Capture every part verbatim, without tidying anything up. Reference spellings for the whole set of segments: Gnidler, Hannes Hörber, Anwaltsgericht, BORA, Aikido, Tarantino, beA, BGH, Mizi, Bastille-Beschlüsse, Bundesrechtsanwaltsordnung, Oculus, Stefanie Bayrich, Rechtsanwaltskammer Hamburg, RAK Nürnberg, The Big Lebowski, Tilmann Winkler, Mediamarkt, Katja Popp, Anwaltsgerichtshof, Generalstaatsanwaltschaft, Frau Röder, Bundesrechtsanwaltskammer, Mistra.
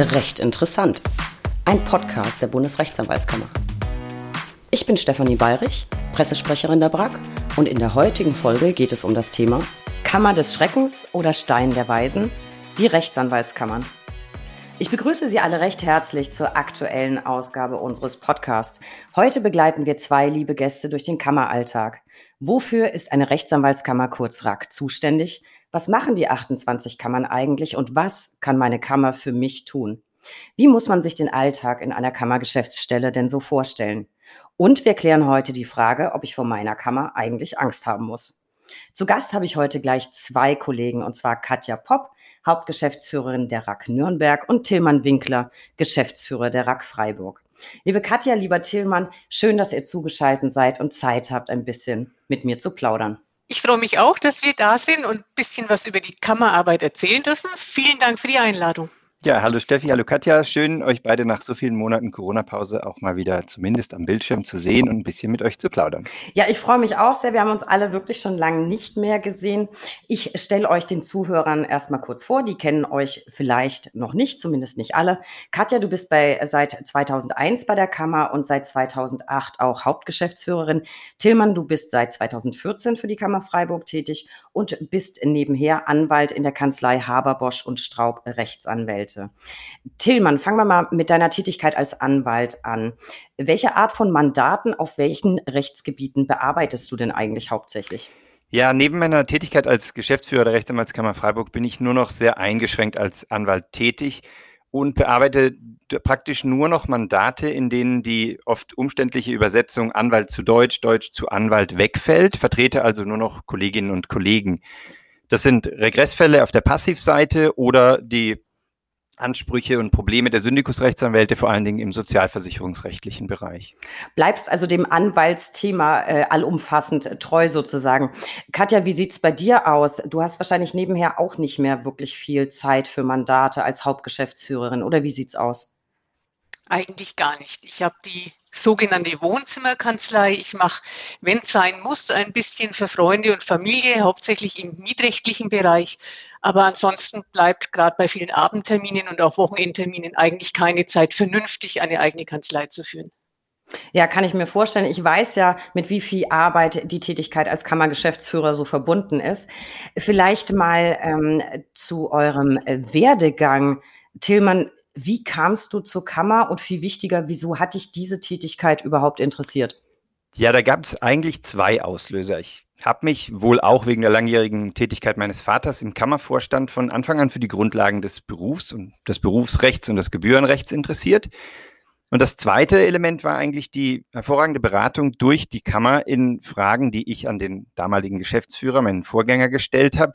Recht interessant. Ein Podcast der Bundesrechtsanwaltskammer. Ich bin Stefanie Bayrich, Pressesprecherin der B R A K, und in der heutigen Folge geht es um das Thema Kammer des Schreckens oder Stein der Weisen, die Rechtsanwaltskammern. Ich begrüße Sie alle recht herzlich zur aktuellen Ausgabe unseres Podcasts. Heute begleiten wir zwei liebe Gäste durch den Kammeralltag. Wofür ist eine Rechtsanwaltskammer, kurz R A K, zuständig? Was machen die achtundzwanzig Kammern eigentlich und was kann meine Kammer für mich tun? Wie muss man sich den Alltag in einer Kammergeschäftsstelle denn so vorstellen? Und wir klären heute die Frage, ob ich vor meiner Kammer eigentlich Angst haben muss. Zu Gast habe ich heute gleich zwei Kollegen, und zwar Katja Popp, Hauptgeschäftsführerin der R A K Nürnberg, und Tilmann Winkler, Geschäftsführer der R A K Freiburg. Liebe Katja, lieber Tilmann, schön, dass ihr zugeschaltet seid und Zeit habt, ein bisschen mit mir zu plaudern. Ich freue mich auch, dass wir da sind und ein bisschen was über die Kammerarbeit erzählen dürfen. Vielen Dank für die Einladung. Ja, hallo Steffi, hallo Katja. Schön, euch beide nach so vielen Monaten Corona-Pause auch mal wieder zumindest am Bildschirm zu sehen und ein bisschen mit euch zu plaudern. Ja, ich freue mich auch sehr. Wir haben uns alle wirklich schon lange nicht mehr gesehen. Ich stelle euch den Zuhörern erstmal kurz vor. Die kennen euch vielleicht noch nicht, zumindest nicht alle. Katja, du bist bei, seit zweitausendeins bei der Kammer und seit zweitausendacht auch Hauptgeschäftsführerin. Tilmann, du bist seit zweitausendvierzehn für die Kammer Freiburg tätig und bist nebenher Anwalt in der Kanzlei Haberbosch und Straub Rechtsanwälte. Tilmann, fangen wir mal mit deiner Tätigkeit als Anwalt an. Welche Art von Mandaten auf welchen Rechtsgebieten bearbeitest du denn eigentlich hauptsächlich? Ja, neben meiner Tätigkeit als Geschäftsführer der Rechtsanwaltskammer Freiburg bin ich nur noch sehr eingeschränkt als Anwalt tätig und bearbeite praktisch nur noch Mandate, in denen die oft umständliche Übersetzung Anwalt zu Deutsch, Deutsch zu Anwalt wegfällt, vertrete also nur noch Kolleginnen und Kollegen. Das sind Regressfälle auf der Passivseite oder die Ansprüche und Probleme der Syndikusrechtsanwälte, vor allen Dingen im sozialversicherungsrechtlichen Bereich. Bleibst also dem Anwaltsthema äh, allumfassend treu sozusagen. Katja, wie sieht's bei dir aus? Du hast wahrscheinlich nebenher auch nicht mehr wirklich viel Zeit für Mandate als Hauptgeschäftsführerin, oder wie sieht's aus? Eigentlich gar nicht. Ich habe die sogenannte Wohnzimmerkanzlei. Ich mache, wenn es sein muss, ein bisschen für Freunde und Familie, hauptsächlich im mietrechtlichen Bereich. Aber ansonsten bleibt gerade bei vielen Abendterminen und auch Wochenendterminen eigentlich keine Zeit, vernünftig eine eigene Kanzlei zu führen. Ja, kann ich mir vorstellen. Ich weiß ja, mit wie viel Arbeit die Tätigkeit als Kammergeschäftsführer so verbunden ist. Vielleicht mal ähm, zu eurem Werdegang. Tilmann, wie kamst du zur Kammer und viel wichtiger, wieso hat dich diese Tätigkeit überhaupt interessiert? Ja, da gab es eigentlich zwei Auslöser. Ich habe mich wohl auch wegen der langjährigen Tätigkeit meines Vaters im Kammervorstand von Anfang an für die Grundlagen des Berufs und des Berufsrechts und des Gebührenrechts interessiert. Und das zweite Element war eigentlich die hervorragende Beratung durch die Kammer in Fragen, die ich an den damaligen Geschäftsführer, meinen Vorgänger, gestellt habe,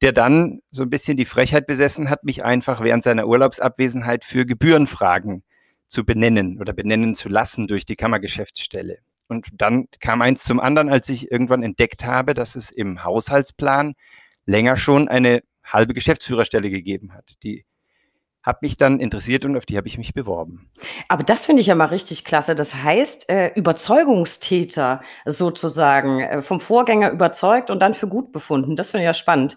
der dann so ein bisschen die Frechheit besessen hat, mich einfach während seiner Urlaubsabwesenheit für Gebührenfragen zu benennen oder benennen zu lassen durch die Kammergeschäftsstelle. Und dann kam eins zum anderen, als ich irgendwann entdeckt habe, dass es im Haushaltsplan länger schon eine halbe Geschäftsführerstelle gegeben hat. Die hat mich dann interessiert und auf die habe ich mich beworben. Aber das finde ich ja mal richtig klasse. Das heißt, äh, Überzeugungstäter sozusagen, äh, vom Vorgänger überzeugt und dann für gut befunden. Das finde ich ja spannend.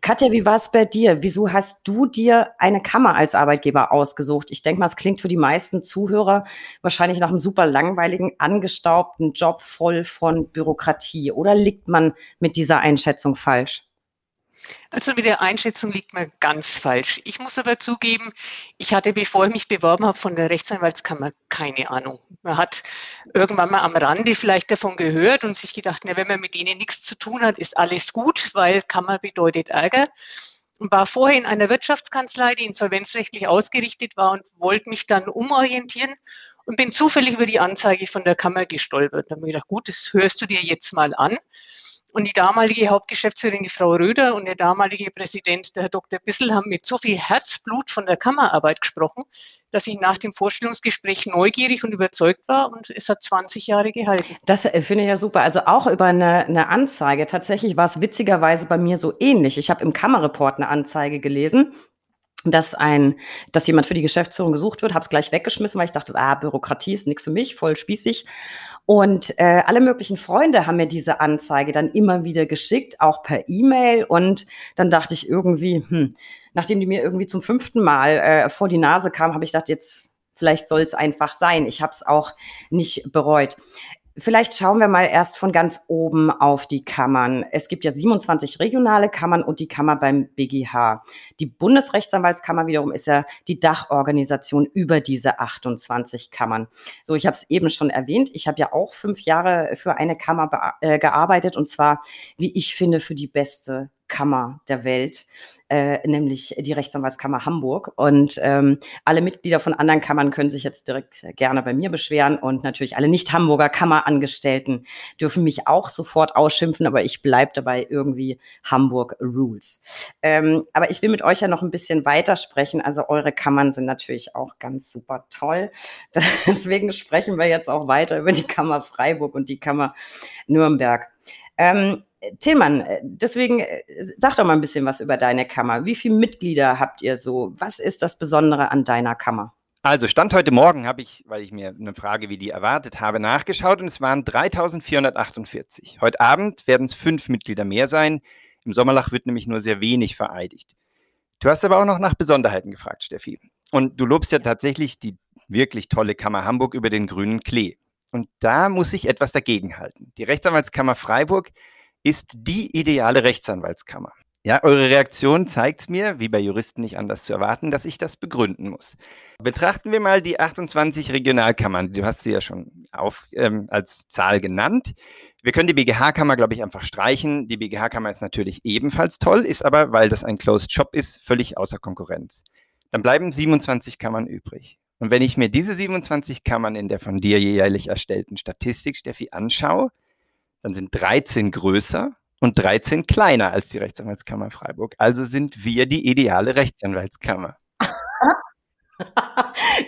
Katja, wie war es bei dir? Wieso hast du dir eine Kammer als Arbeitgeber ausgesucht? Ich denke mal, es klingt für die meisten Zuhörer wahrscheinlich nach einem super langweiligen, angestaubten Job voll von Bürokratie. Oder liegt man mit dieser Einschätzung falsch? Also mit der Einschätzung liegt man ganz falsch. Ich muss aber zugeben, ich hatte, bevor ich mich beworben habe, von der Rechtsanwaltskammer keine Ahnung. Man hat irgendwann mal am Rande vielleicht davon gehört und sich gedacht, na, wenn man mit denen nichts zu tun hat, ist alles gut, weil Kammer bedeutet Ärger. Und war vorher in einer Wirtschaftskanzlei, die insolvenzrechtlich ausgerichtet war, und wollte mich dann umorientieren und bin zufällig über die Anzeige von der Kammer gestolpert. Da habe ich gedacht, gut, das hörst du dir jetzt mal an. Und die damalige Hauptgeschäftsführerin, die Frau Röder, und der damalige Präsident, der Herr Doktor Bissel, haben mit so viel Herzblut von der Kammerarbeit gesprochen, dass ich nach dem Vorstellungsgespräch neugierig und überzeugt war, und es hat zwanzig Jahre gehalten. Das finde ich ja super. Also auch über eine, eine Anzeige. Tatsächlich war es witzigerweise bei mir so ähnlich. Ich habe im Kammerreport eine Anzeige gelesen, dass ein, dass jemand für die Geschäftsführung gesucht wird, habe es gleich weggeschmissen, weil ich dachte, ah, Bürokratie ist nichts für mich, voll spießig. Und äh, alle möglichen Freunde haben mir diese Anzeige dann immer wieder geschickt, auch per E-Mail. Und dann dachte ich irgendwie, hm, nachdem die mir irgendwie zum fünften Mal äh, vor die Nase kam, habe ich gedacht, jetzt vielleicht soll es einfach sein. Ich habe es auch nicht bereut. Vielleicht schauen wir mal erst von ganz oben auf die Kammern. Es gibt ja siebenundzwanzig regionale Kammern und die Kammer beim B G H. Die Bundesrechtsanwaltskammer wiederum ist ja die Dachorganisation über diese achtundzwanzig Kammern. So, ich habe es eben schon erwähnt. Ich habe ja auch fünf Jahre für eine Kammer äh, gearbeitet, und zwar, wie ich finde, für die beste Kammer der Welt, äh, nämlich die Rechtsanwaltskammer Hamburg. Und ähm, alle Mitglieder von anderen Kammern können sich jetzt direkt gerne bei mir beschweren, und natürlich alle Nicht-Hamburger Kammerangestellten dürfen mich auch sofort ausschimpfen, aber ich bleibe dabei irgendwie Hamburg Rules. Ähm, aber ich will mit euch ja noch ein bisschen weitersprechen. Also eure Kammern sind natürlich auch ganz super toll. Deswegen sprechen wir jetzt auch weiter über die Kammer Freiburg und die Kammer Nürnberg. Ähm, Tilmann, deswegen sag doch mal ein bisschen was über deine Kammer. Wie viele Mitglieder habt ihr so? Was ist das Besondere an deiner Kammer? Also Stand heute Morgen habe ich, weil ich mir eine Frage wie die erwartet habe, nachgeschaut, und es waren dreitausendvierhundertachtundvierzig. Heute Abend werden es fünf Mitglieder mehr sein. Im Sommerlach wird nämlich nur sehr wenig vereidigt. Du hast aber auch noch nach Besonderheiten gefragt, Steffi. Und du lobst ja tatsächlich die wirklich tolle Kammer Hamburg über den grünen Klee. Und da muss ich etwas dagegen halten. Die Rechtsanwaltskammer Freiburg ist die ideale Rechtsanwaltskammer. Ja, eure Reaktion zeigt mir, wie bei Juristen nicht anders zu erwarten, dass ich das begründen muss. Betrachten wir mal die achtundzwanzig Regionalkammern. Du hast sie ja schon auf, ähm, als Zahl genannt. Wir können die B G H-Kammer, glaube ich, einfach streichen. Die B G H-Kammer ist natürlich ebenfalls toll, ist aber, weil das ein Closed Shop ist, völlig außer Konkurrenz. Dann bleiben siebenundzwanzig Kammern übrig. Und wenn ich mir diese siebenundzwanzig Kammern in der von dir jährlich erstellten Statistik, Steffi, anschaue, dann sind dreizehn größer und dreizehn kleiner als die Rechtsanwaltskammer Freiburg. Also sind wir die ideale Rechtsanwaltskammer.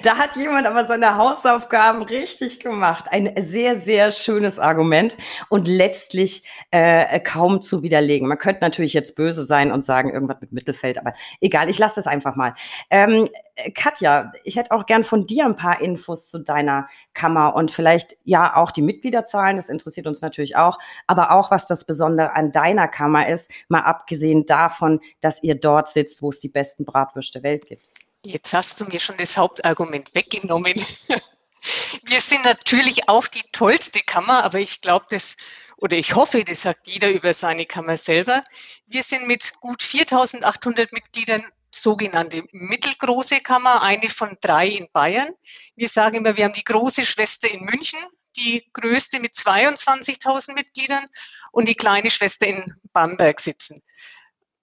Da hat jemand aber seine Hausaufgaben richtig gemacht. Ein sehr, sehr schönes Argument und letztlich äh, kaum zu widerlegen. Man könnte natürlich jetzt böse sein und sagen, irgendwas mit Mittelfeld, aber egal, ich lasse das einfach mal. Ähm, Katja, ich hätte auch gern von dir ein paar Infos zu deiner Kammer und vielleicht ja auch die Mitgliederzahlen, das interessiert uns natürlich auch, aber auch, was das Besondere an deiner Kammer ist, mal abgesehen davon, dass ihr dort sitzt, wo es die besten Bratwürste der Welt gibt. Jetzt hast du mir schon das Hauptargument weggenommen. Wir sind natürlich auch die tollste Kammer, aber ich glaube, das oder ich hoffe, das sagt jeder über seine Kammer selber. Wir sind mit gut viertausendachthundert Mitgliedern sogenannte mittelgroße Kammer, eine von drei in Bayern. Wir sagen immer, wir haben die große Schwester in München, die größte mit zweiundzwanzigtausend Mitgliedern und die kleine Schwester in Bamberg sitzen.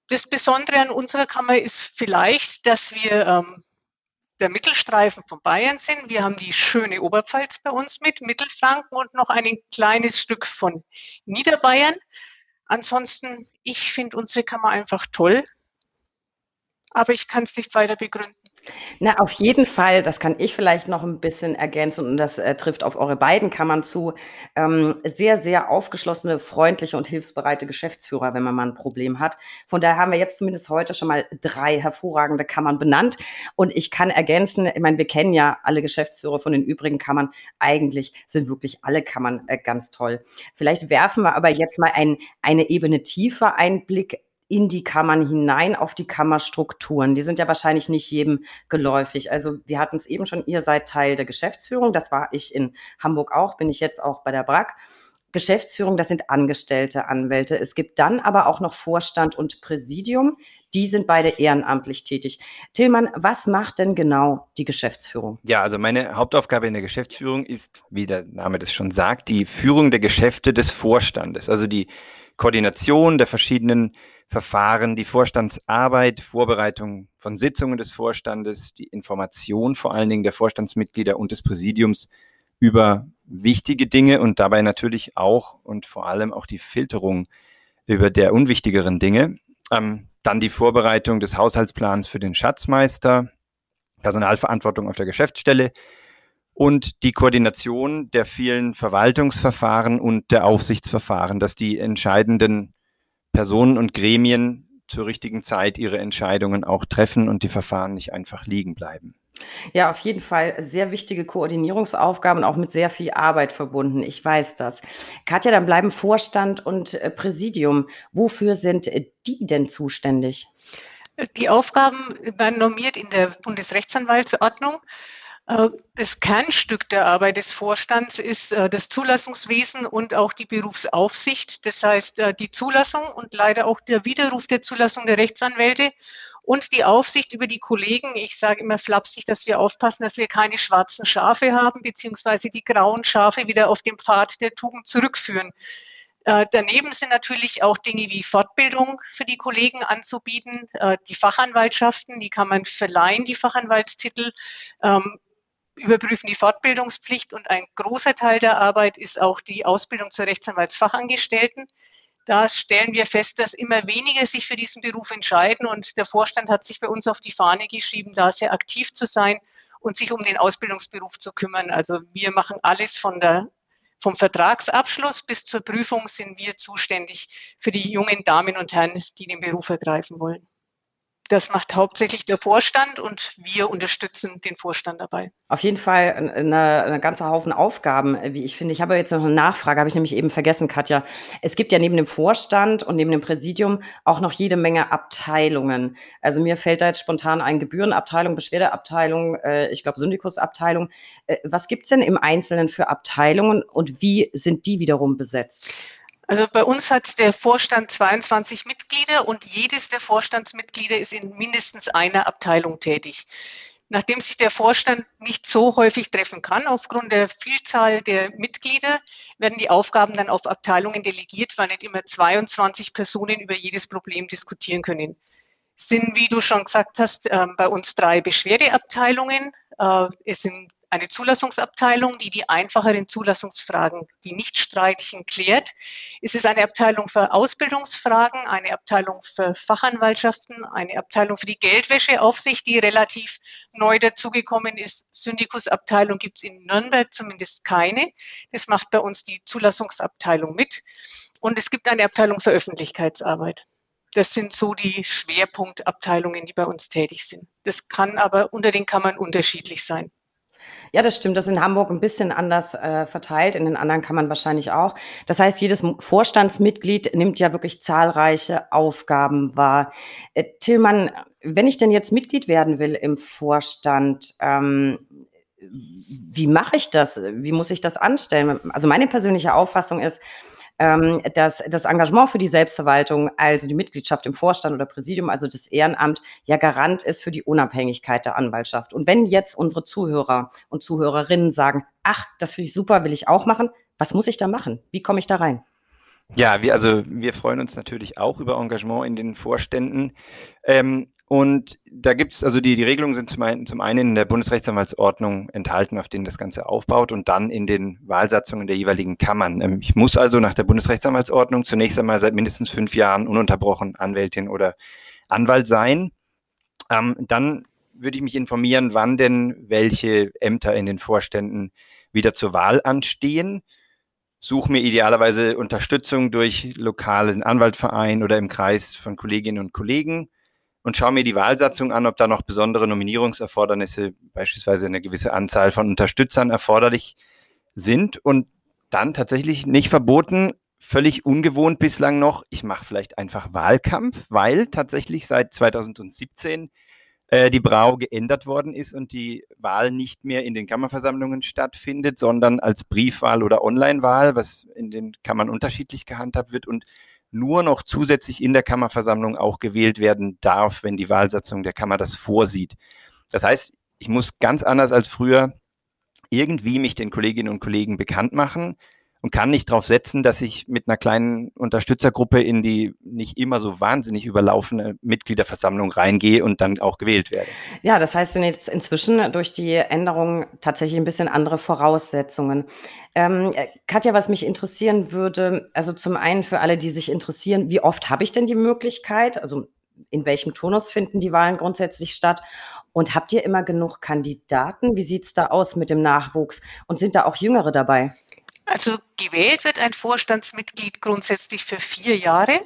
Das Besondere an unserer Kammer ist vielleicht, dass wir ähm, der Mittelstreifen von Bayern sind. Wir haben die schöne Oberpfalz bei uns mit, Mittelfranken und noch ein kleines Stück von Niederbayern. Ansonsten, ich finde unsere Kammer einfach toll, aber ich kann es nicht weiter begründen. Na, auf jeden Fall, das kann ich vielleicht noch ein bisschen ergänzen und das äh, trifft auf eure beiden Kammern zu. Ähm, sehr, sehr aufgeschlossene, freundliche und hilfsbereite Geschäftsführer, wenn man mal ein Problem hat. Von daher haben wir jetzt zumindest heute schon mal drei hervorragende Kammern benannt und ich kann ergänzen, ich meine, wir kennen ja alle Geschäftsführer von den übrigen Kammern. Eigentlich sind wirklich alle Kammern äh, ganz toll. Vielleicht werfen wir aber jetzt mal ein, eine Ebene tiefer einen Blick in die Kammern hinein, auf die Kammerstrukturen. Die sind ja wahrscheinlich nicht jedem geläufig. Also wir hatten es eben schon, ihr seid Teil der Geschäftsführung. Das war ich in Hamburg auch, bin ich jetzt auch bei der B R A K. Geschäftsführung, das sind Angestellte, Anwälte. Es gibt dann aber auch noch Vorstand und Präsidium. Die sind beide ehrenamtlich tätig. Tilmann, was macht denn genau die Geschäftsführung? Ja, also meine Hauptaufgabe in der Geschäftsführung ist, wie der Name das schon sagt, die Führung der Geschäfte des Vorstandes. Also die Koordination der verschiedenen Verfahren, die Vorstandsarbeit, Vorbereitung von Sitzungen des Vorstandes, die Information vor allen Dingen der Vorstandsmitglieder und des Präsidiums über wichtige Dinge und dabei natürlich auch und vor allem auch die Filterung über der unwichtigeren Dinge. Ähm, dann die Vorbereitung des Haushaltsplans für den Schatzmeister, Personalverantwortung auf der Geschäftsstelle und die Koordination der vielen Verwaltungsverfahren und der Aufsichtsverfahren, dass die entscheidenden Personen und Gremien zur richtigen Zeit ihre Entscheidungen auch treffen und die Verfahren nicht einfach liegen bleiben. Ja, auf jeden Fall sehr wichtige Koordinierungsaufgaben, auch mit sehr viel Arbeit verbunden. Ich weiß das. Katja, dann bleiben Vorstand und Präsidium. Wofür sind die denn zuständig? die Aufgaben waren normiert in der Bundesrechtsanwaltsordnung. Das Kernstück der Arbeit des Vorstands ist das Zulassungswesen und auch die Berufsaufsicht. Das heißt, die Zulassung und leider auch der Widerruf der Zulassung der Rechtsanwälte und die Aufsicht über die Kollegen. Ich sage immer flapsig, dass wir aufpassen, dass wir keine schwarzen Schafe haben, beziehungsweise die grauen Schafe wieder auf den Pfad der Tugend zurückführen. Daneben sind natürlich auch Dinge wie Fortbildung für die Kollegen anzubieten, die Fachanwaltschaften, die kann man verleihen, die Fachanwaltstitel, überprüfen die Fortbildungspflicht und ein großer Teil der Arbeit ist auch die Ausbildung zur Rechtsanwaltsfachangestellten. Da stellen wir fest, dass immer weniger sich für diesen Beruf entscheiden und der Vorstand hat sich bei uns auf die Fahne geschrieben, da sehr aktiv zu sein und sich um den Ausbildungsberuf zu kümmern. Also wir machen alles von der Vom Vertragsabschluss bis zur Prüfung sind wir zuständig für die jungen Damen und Herren, die den Beruf ergreifen wollen. Das macht hauptsächlich der Vorstand und wir unterstützen den Vorstand dabei. Auf jeden Fall ein, ein ganzer Haufen Aufgaben, wie ich finde. Ich habe jetzt noch eine Nachfrage, habe ich nämlich eben vergessen, Katja. Es gibt ja neben dem Vorstand und neben dem Präsidium auch noch jede Menge Abteilungen. Also mir fällt da jetzt spontan ein Gebührenabteilung, Beschwerdeabteilung, ich glaube Syndikusabteilung. Was gibt es denn im Einzelnen für Abteilungen und wie sind die wiederum besetzt? Also bei uns hat der Vorstand zweiundzwanzig Mitglieder und jedes der Vorstandsmitglieder ist in mindestens einer Abteilung tätig. Nachdem sich der Vorstand nicht so häufig treffen kann, aufgrund der Vielzahl der Mitglieder, werden die Aufgaben dann auf Abteilungen delegiert, weil nicht immer zweiundzwanzig Personen über jedes Problem diskutieren können. Es sind, wie du schon gesagt hast, bei uns drei Beschwerdeabteilungen. Es sind eine Zulassungsabteilung, die die einfacheren Zulassungsfragen, die nicht streitigen, klärt. Es ist eine Abteilung für Ausbildungsfragen, eine Abteilung für Fachanwaltschaften, eine Abteilung für die Geldwäscheaufsicht, die relativ neu dazugekommen ist. Syndikusabteilung gibt es in Nürnberg zumindest keine. Das macht bei uns die Zulassungsabteilung mit. Und es gibt eine Abteilung für Öffentlichkeitsarbeit. Das sind so die Schwerpunktabteilungen, die bei uns tätig sind. Das kann aber unter den Kammern unterschiedlich sein. Ja, das stimmt. Das ist in Hamburg ein bisschen anders äh, verteilt, in den anderen Kammern wahrscheinlich auch. Das heißt, jedes Vorstandsmitglied nimmt ja wirklich zahlreiche Aufgaben wahr. Äh, Tilmann, wenn ich denn jetzt Mitglied werden will im Vorstand, ähm, wie mache ich das? Wie muss ich das anstellen? Also meine persönliche Auffassung ist, ähm, dass das Engagement für die Selbstverwaltung, also die Mitgliedschaft im Vorstand oder Präsidium, also das Ehrenamt, ja Garant ist für die Unabhängigkeit der Anwaltschaft. Und wenn jetzt unsere Zuhörer und Zuhörerinnen sagen, ach, das finde ich super, will ich auch machen, was muss ich da machen? Wie komme ich da rein? Ja, wir, also wir freuen uns natürlich auch über Engagement in den Vorständen. Ähm, und da gibt es, also die, die Regelungen sind zum einen, zum einen in der Bundesrechtsanwaltsordnung enthalten, auf denen das Ganze aufbaut und dann in den Wahlsatzungen der jeweiligen Kammern. Ähm, ich muss also nach der Bundesrechtsanwaltsordnung zunächst einmal seit mindestens fünf Jahren ununterbrochen Anwältin oder Anwalt sein. Ähm, dann würde ich mich informieren, wann denn welche Ämter in den Vorständen wieder zur Wahl anstehen. Such mir idealerweise Unterstützung durch lokalen Anwaltverein oder im Kreis von Kolleginnen und Kollegen und schaue mir die Wahlsatzung an, ob da noch besondere Nominierungserfordernisse, beispielsweise eine gewisse Anzahl von Unterstützern, erforderlich sind. Und dann tatsächlich nicht verboten, völlig ungewohnt bislang noch, ich mache vielleicht einfach Wahlkampf, weil tatsächlich seit zweitausendsiebzehn äh, die B R A U geändert worden ist und die Wahl nicht mehr in den Kammerversammlungen stattfindet, sondern als Briefwahl oder Onlinewahl, was in den Kammern unterschiedlich gehandhabt wird und nur noch zusätzlich in der Kammerversammlung auch gewählt werden darf, wenn die Wahlsatzung der Kammer das vorsieht. Das heißt, ich muss ganz anders als früher irgendwie mich den Kolleginnen und Kollegen bekannt machen und kann nicht darauf setzen, dass ich mit einer kleinen Unterstützergruppe in die nicht immer so wahnsinnig überlaufene Mitgliederversammlung reingehe und dann auch gewählt werde. Ja, das heißt jetzt inzwischen durch die Änderungen tatsächlich ein bisschen andere Voraussetzungen. Ähm, Katja, was mich interessieren würde, also zum einen für alle, die sich interessieren, wie oft habe ich denn die Möglichkeit, also in welchem Turnus finden die Wahlen grundsätzlich statt? Und habt ihr immer genug Kandidaten? Wie sieht es da aus mit dem Nachwuchs? Und sind da auch Jüngere dabei? Also gewählt wird ein Vorstandsmitglied grundsätzlich für vier Jahre.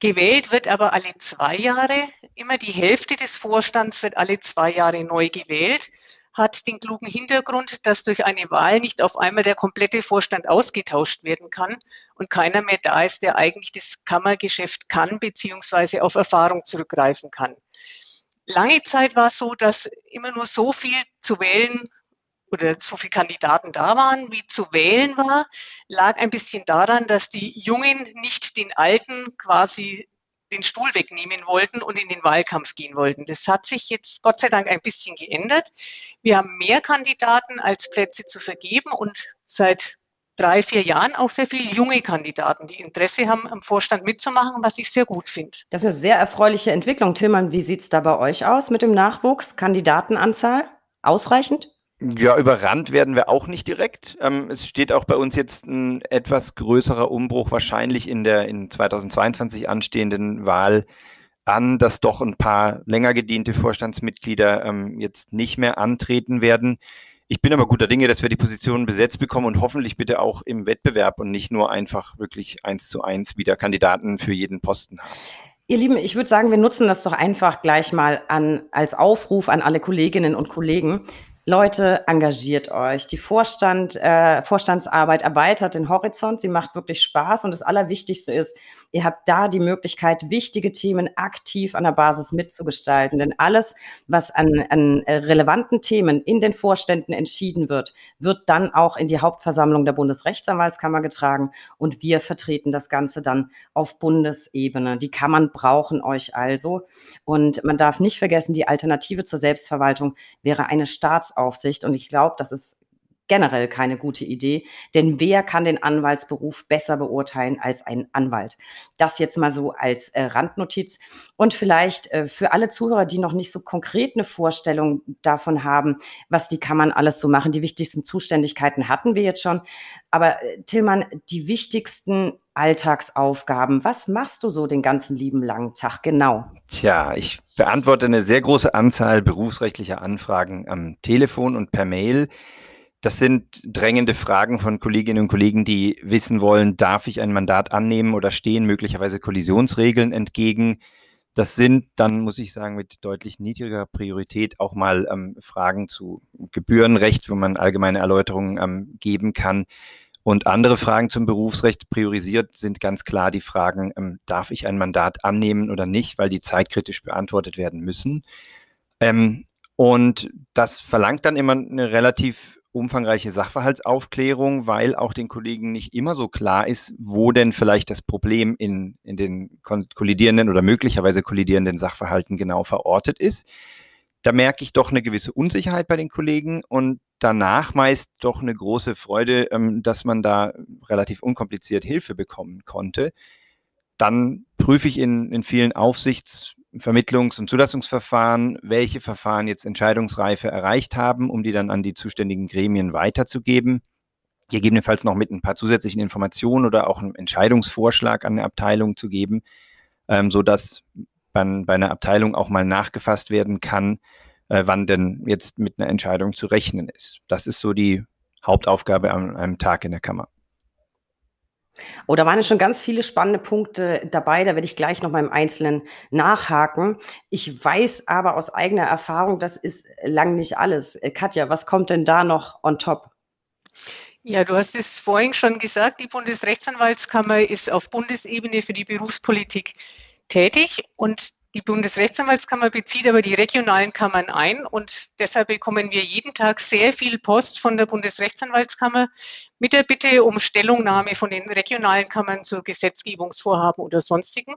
Gewählt wird aber alle zwei Jahre. Immer die Hälfte des Vorstands wird alle zwei Jahre neu gewählt. hat den klugen Hintergrund, dass durch eine Wahl nicht auf einmal der komplette Vorstand ausgetauscht werden kann und keiner mehr da ist, der eigentlich das Kammergeschäft kann bzw. auf Erfahrung zurückgreifen kann. Lange Zeit war es so, dass immer nur so viel zu wählen oder so viele Kandidaten da waren, wie zu wählen war, lag ein bisschen daran, dass die Jungen nicht den Alten quasi den Stuhl wegnehmen wollten und in den Wahlkampf gehen wollten. Das hat sich jetzt Gott sei Dank ein bisschen geändert. Wir haben mehr Kandidaten als Plätze zu vergeben und seit drei, vier Jahren auch sehr viele junge Kandidaten, die Interesse haben, am Vorstand mitzumachen, was ich sehr gut finde. Das ist eine sehr erfreuliche Entwicklung. Tilmann, wie sieht es da bei euch aus mit dem Nachwuchs? Kandidatenanzahl? Ausreichend? Ja, überrannt werden wir auch nicht direkt. Ähm, es steht auch bei uns jetzt ein etwas größerer Umbruch wahrscheinlich in der in zweitausendzweiundzwanzig anstehenden Wahl an, dass doch ein paar länger gediente Vorstandsmitglieder ähm, jetzt nicht mehr antreten werden. Ich bin aber guter Dinge, dass wir die Positionen besetzt bekommen und hoffentlich bitte auch im Wettbewerb und nicht nur einfach wirklich eins zu eins wieder Kandidaten für jeden Posten haben. Ihr Lieben, ich würde sagen, wir nutzen das doch einfach gleich mal an als Aufruf an alle Kolleginnen und Kollegen. Leute, engagiert euch. Die Vorstand, äh, Vorstandsarbeit erweitert den Horizont. Sie macht wirklich Spaß. Und das Allerwichtigste ist, ihr habt da die Möglichkeit, wichtige Themen aktiv an der Basis mitzugestalten. Denn alles, was an, an relevanten Themen in den Vorständen entschieden wird, wird dann auch in die Hauptversammlung der Bundesrechtsanwaltskammer getragen. Und wir vertreten das Ganze dann auf Bundesebene. Die Kammern brauchen euch also. Und man darf nicht vergessen, die Alternative zur Selbstverwaltung wäre eine Staatsaufsicht. Und ich glaube, das ist generell keine gute Idee, denn wer kann den Anwaltsberuf besser beurteilen als ein Anwalt? Das jetzt mal so als äh, Randnotiz. Und vielleicht äh, für alle Zuhörer, die noch nicht so konkret eine Vorstellung davon haben, was die Kammern alles so machen. Die wichtigsten Zuständigkeiten hatten wir jetzt schon. Aber äh, Tilmann, die wichtigsten Alltagsaufgaben. Was machst du so den ganzen lieben langen Tag genau? Tja, ich beantworte eine sehr große Anzahl berufsrechtlicher Anfragen am Telefon und per Mail. Das sind drängende Fragen von Kolleginnen und Kollegen, die wissen wollen, darf ich ein Mandat annehmen oder stehen möglicherweise Kollisionsregeln entgegen. Das sind dann, muss ich sagen, mit deutlich niedriger Priorität auch mal ähm, Fragen zu Gebührenrecht, wo man allgemeine Erläuterungen ähm, geben kann. Und andere Fragen zum Berufsrecht priorisiert sind ganz klar die Fragen, ähm, darf ich ein Mandat annehmen oder nicht, weil die zeitkritisch beantwortet werden müssen. Ähm, und das verlangt dann immer eine relativ umfangreiche Sachverhaltsaufklärung, weil auch den Kollegen nicht immer so klar ist, wo denn vielleicht das Problem in, in den kollidierenden oder möglicherweise kollidierenden Sachverhalten genau verortet ist. Da merke ich doch eine gewisse Unsicherheit bei den Kollegen und danach meist doch eine große Freude, dass man da relativ unkompliziert Hilfe bekommen konnte. Dann prüfe ich in, in vielen Aufsichts-, Vermittlungs- und Zulassungsverfahren, welche Verfahren jetzt Entscheidungsreife erreicht haben, um die dann an die zuständigen Gremien weiterzugeben. Gegebenenfalls noch mit ein paar zusätzlichen Informationen oder auch einen Entscheidungsvorschlag an eine Abteilung zu geben, ähm, sodass man bei einer Abteilung auch mal nachgefasst werden kann, äh, wann denn jetzt mit einer Entscheidung zu rechnen ist. Das ist so die Hauptaufgabe an einem Tag in der Kammer. Oh, da waren ja schon ganz viele spannende Punkte dabei, da werde ich gleich noch mal im Einzelnen nachhaken. Ich weiß aber aus eigener Erfahrung, das ist lang nicht alles. Katja, was kommt denn da noch on top? Ja, du hast es vorhin schon gesagt, die Bundesrechtsanwaltskammer ist auf Bundesebene für die Berufspolitik tätig und die Bundesrechtsanwaltskammer bezieht aber die regionalen Kammern ein und deshalb bekommen wir jeden Tag sehr viel Post von der Bundesrechtsanwaltskammer mit der Bitte um Stellungnahme von den regionalen Kammern zu Gesetzgebungsvorhaben oder sonstigen.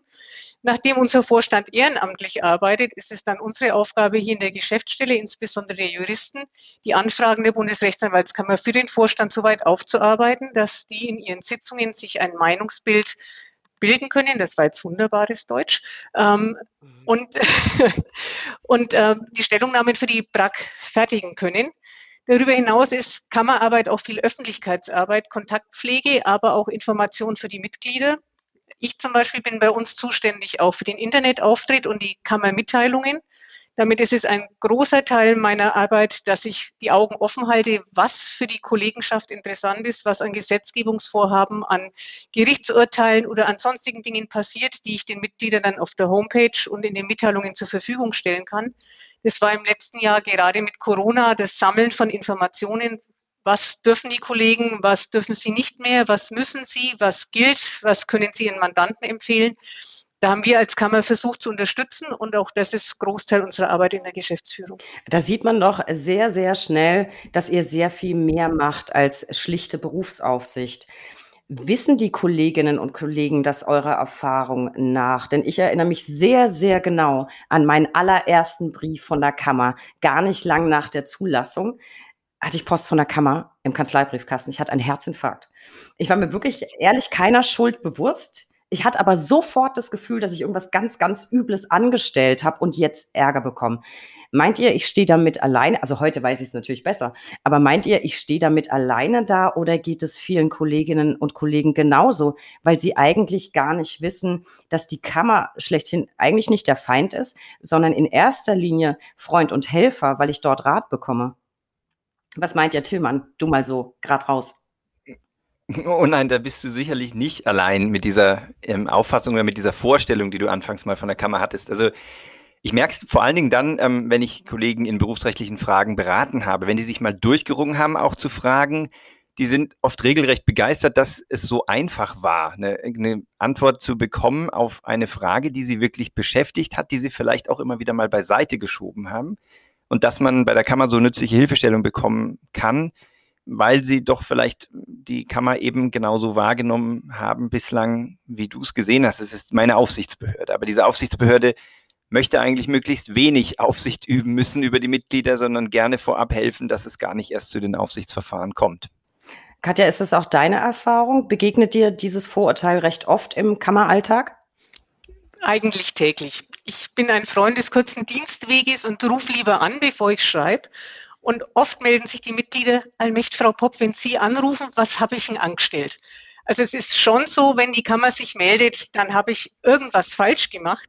Nachdem unser Vorstand ehrenamtlich arbeitet, ist es dann unsere Aufgabe hier in der Geschäftsstelle, insbesondere der Juristen, die Anfragen der Bundesrechtsanwaltskammer für den Vorstand soweit aufzuarbeiten, dass die in ihren Sitzungen sich ein Meinungsbild bilden können, das war jetzt wunderbares Deutsch, ähm, mhm. und, und äh, die Stellungnahmen für die B R A K fertigen können. Darüber hinaus ist Kammerarbeit auch viel Öffentlichkeitsarbeit, Kontaktpflege, aber auch Information für die Mitglieder. Ich zum Beispiel bin bei uns zuständig auch für den Internetauftritt und die Kammermitteilungen. Damit ist es ein großer Teil meiner Arbeit, dass ich die Augen offen halte, was für die Kollegenschaft interessant ist, was an Gesetzgebungsvorhaben, an Gerichtsurteilen oder an sonstigen Dingen passiert, die ich den Mitgliedern dann auf der Homepage und in den Mitteilungen zur Verfügung stellen kann. Das war im letzten Jahr gerade mit Corona das Sammeln von Informationen. Was dürfen die Kollegen, was dürfen sie nicht mehr, was müssen sie, was gilt, was können sie ihren Mandanten empfehlen. Da haben wir als Kammer versucht zu unterstützen und auch das ist Großteil unserer Arbeit in der Geschäftsführung. Da sieht man doch sehr, sehr schnell, dass ihr sehr viel mehr macht als schlichte Berufsaufsicht. Wissen die Kolleginnen und Kollegen das eurer Erfahrung nach? Denn ich erinnere mich sehr, sehr genau an meinen allerersten Brief von der Kammer, gar nicht lang nach der Zulassung. Hatte ich Post von der Kammer im Kanzleibriefkasten. Ich hatte einen Herzinfarkt. Ich war mir wirklich ehrlich keiner Schuld bewusst. Ich hatte aber sofort das Gefühl, dass ich irgendwas ganz, ganz Übles angestellt habe und jetzt Ärger bekomme. Meint ihr, ich stehe damit alleine? Also heute weiß ich es natürlich besser. Aber meint ihr, ich stehe damit alleine da oder geht es vielen Kolleginnen und Kollegen genauso, weil sie eigentlich gar nicht wissen, dass die Kammer schlechthin eigentlich nicht der Feind ist, sondern in erster Linie Freund und Helfer, weil ich dort Rat bekomme? Was meint ihr, Tilmann? Du mal so, grad raus. Oh nein, da bist du sicherlich nicht allein mit dieser ähm, Auffassung oder mit dieser Vorstellung, die du anfangs mal von der Kammer hattest. Also ich merke es vor allen Dingen dann, ähm, wenn ich Kollegen in berufsrechtlichen Fragen beraten habe, wenn die sich mal durchgerungen haben, auch zu Fragen, die sind oft regelrecht begeistert, dass es so einfach war, eine, eine Antwort zu bekommen auf eine Frage, die sie wirklich beschäftigt hat, die sie vielleicht auch immer wieder mal beiseite geschoben haben. Und dass man bei der Kammer so nützliche Hilfestellung bekommen kann, weil sie doch vielleicht die Kammer eben genauso wahrgenommen haben bislang, wie du es gesehen hast. Es ist meine Aufsichtsbehörde. Aber diese Aufsichtsbehörde möchte eigentlich möglichst wenig Aufsicht üben müssen über die Mitglieder, sondern gerne vorab helfen, dass es gar nicht erst zu den Aufsichtsverfahren kommt. Katja, ist das auch deine Erfahrung? Begegnet dir dieses Vorurteil recht oft im Kammeralltag? Eigentlich täglich. Ich bin ein Freund des kurzen Dienstweges und rufe lieber an, bevor ich schreibe. Und oft melden sich die Mitglieder, allmächtig Frau Popp, wenn Sie anrufen, was habe ich Ihnen angestellt? Also es ist schon so, wenn die Kammer sich meldet, dann habe ich irgendwas falsch gemacht.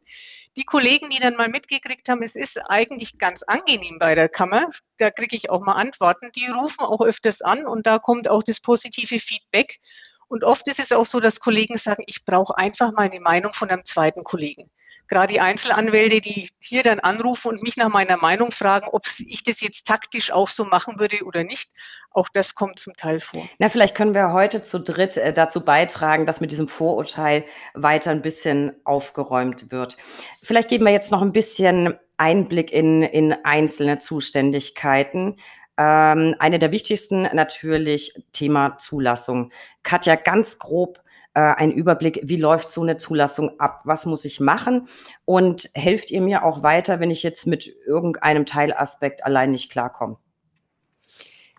Die Kollegen, die dann mal mitgekriegt haben, es ist eigentlich ganz angenehm bei der Kammer, da kriege ich auch mal Antworten, die rufen auch öfters an und da kommt auch das positive Feedback. Und oft ist es auch so, dass Kollegen sagen, ich brauche einfach mal eine Meinung von einem zweiten Kollegen. Gerade die Einzelanwälte, die hier dann anrufen und mich nach meiner Meinung fragen, ob ich das jetzt taktisch auch so machen würde oder nicht, auch das kommt zum Teil vor. Na, vielleicht können wir heute zu dritt dazu beitragen, dass mit diesem Vorurteil weiter ein bisschen aufgeräumt wird. Vielleicht geben wir jetzt noch ein bisschen Einblick in, in einzelne Zuständigkeiten. Ähm, eine der wichtigsten natürlich Thema Zulassung. Katja, ganz grob äh, ein Überblick, wie läuft so eine Zulassung ab? Was muss ich machen? Und helft ihr mir auch weiter, wenn ich jetzt mit irgendeinem Teilaspekt allein nicht klarkomme?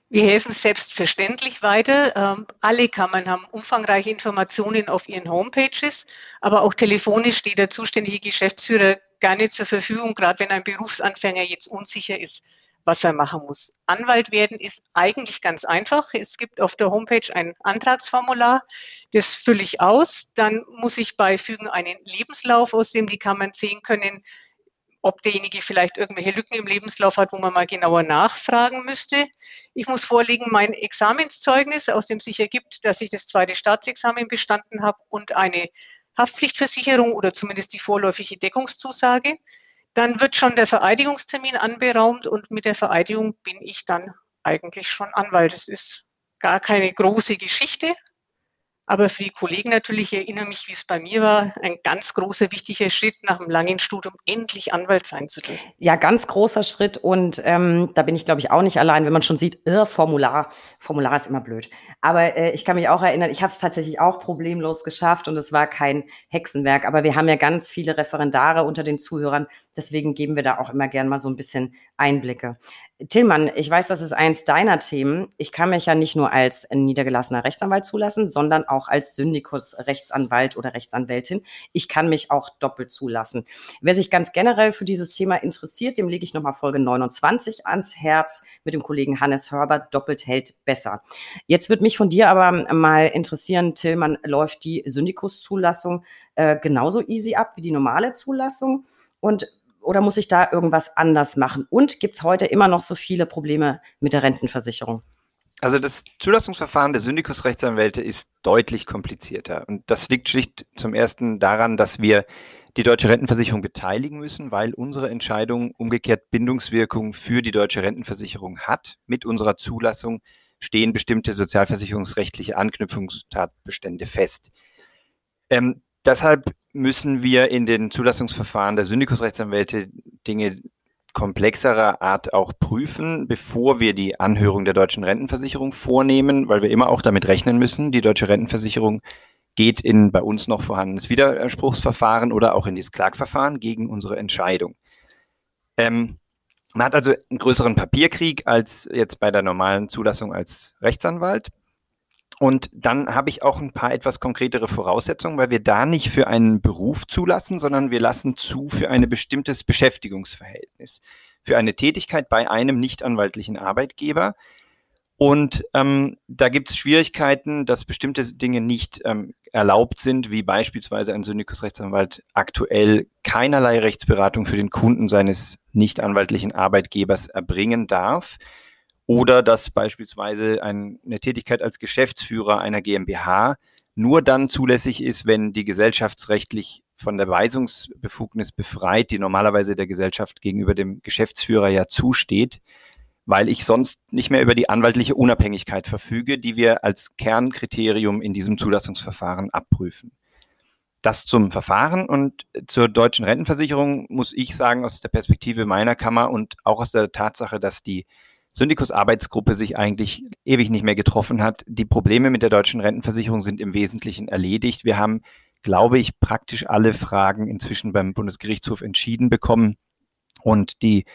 Wir helfen selbstverständlich weiter. Ähm, alle Kammern haben umfangreiche Informationen auf ihren Homepages, aber auch telefonisch steht der zuständige Geschäftsführer gerne zur Verfügung, gerade wenn ein Berufsanfänger jetzt unsicher ist, was er machen muss. Anwalt werden ist eigentlich ganz einfach. Es gibt auf der Homepage ein Antragsformular, das fülle ich aus. Dann muss ich beifügen einen Lebenslauf, aus dem die Kammern sehen können, ob derjenige vielleicht irgendwelche Lücken im Lebenslauf hat, wo man mal genauer nachfragen müsste. Ich muss vorlegen mein Examenszeugnis, aus dem sich ergibt, dass ich das zweite Staatsexamen bestanden habe und eine Haftpflichtversicherung oder zumindest die vorläufige Deckungszusage. Dann wird schon der Vereidigungstermin anberaumt und mit der Vereidigung bin ich dann eigentlich schon Anwalt. Das ist gar keine große Geschichte, aber für die Kollegen natürlich, ich erinnere mich, wie es bei mir war, ein ganz großer, wichtiger Schritt nach einem langen Studium, endlich Anwalt sein zu dürfen. Ja, ganz großer Schritt und ähm, da bin ich, glaube ich, auch nicht allein, wenn man schon sieht, äh, Formular, Formular ist immer blöd. Aber äh, ich kann mich auch erinnern, ich habe es tatsächlich auch problemlos geschafft und es war kein Hexenwerk, aber wir haben ja ganz viele Referendare unter den Zuhörern, deswegen geben wir da auch immer gern mal so ein bisschen Einblicke. Tilmann, ich weiß, das ist eins deiner Themen. Ich kann mich ja nicht nur als niedergelassener Rechtsanwalt zulassen, sondern auch als Syndikus-Rechtsanwalt oder Rechtsanwältin. Ich kann mich auch doppelt zulassen. Wer sich ganz generell für dieses Thema interessiert, dem lege ich nochmal Folge neunundzwanzig ans Herz mit dem Kollegen Hannes Hörber. Doppelt hält besser. Jetzt wird mich von dir aber mal interessieren, Tilmann, läuft die Syndikus-Zulassung äh, genauso easy ab wie die normale Zulassung? Und oder muss ich da irgendwas anders machen? Und gibt es heute immer noch so viele Probleme mit der Rentenversicherung? Also das Zulassungsverfahren der Syndikusrechtsanwälte ist deutlich komplizierter. Und das liegt schlicht zum Ersten daran, dass wir die Deutsche Rentenversicherung beteiligen müssen, weil unsere Entscheidung umgekehrt Bindungswirkung für die Deutsche Rentenversicherung hat. Mit unserer Zulassung stehen bestimmte sozialversicherungsrechtliche Anknüpfungstatbestände fest. Ähm, deshalb müssen wir in den Zulassungsverfahren der Syndikusrechtsanwälte Dinge komplexerer Art auch prüfen, bevor wir die Anhörung der Deutschen Rentenversicherung vornehmen, weil wir immer auch damit rechnen müssen, die Deutsche Rentenversicherung geht in bei uns noch vorhandenes Widerspruchsverfahren oder auch in das Klagverfahren gegen unsere Entscheidung. Ähm, man hat also einen größeren Papierkrieg als jetzt bei der normalen Zulassung als Rechtsanwalt. Und dann habe ich auch ein paar etwas konkretere Voraussetzungen, weil wir da nicht für einen Beruf zulassen, sondern wir lassen zu für ein bestimmtes Beschäftigungsverhältnis, für eine Tätigkeit bei einem nichtanwaltlichen Arbeitgeber. Und ähm, da gibt es Schwierigkeiten, dass bestimmte Dinge nicht ähm, erlaubt sind, wie beispielsweise ein Syndikusrechtsanwalt aktuell keinerlei Rechtsberatung für den Kunden seines nichtanwaltlichen Arbeitgebers erbringen darf oder dass beispielsweise ein, eine Tätigkeit als Geschäftsführer einer GmbH nur dann zulässig ist, wenn die gesellschaftsrechtlich von der Weisungsbefugnis befreit, die normalerweise der Gesellschaft gegenüber dem Geschäftsführer ja zusteht, weil ich sonst nicht mehr über die anwaltliche Unabhängigkeit verfüge, die wir als Kernkriterium in diesem Zulassungsverfahren abprüfen. Das zum Verfahren und zur deutschen Rentenversicherung muss ich sagen, aus der Perspektive meiner Kammer und auch aus der Tatsache, dass die Syndikus-Arbeitsgruppe sich eigentlich ewig nicht mehr getroffen hat, die Probleme mit der deutschen Rentenversicherung sind im Wesentlichen erledigt. Wir haben, glaube ich, praktisch alle Fragen inzwischen beim Bundesgerichtshof entschieden bekommen und die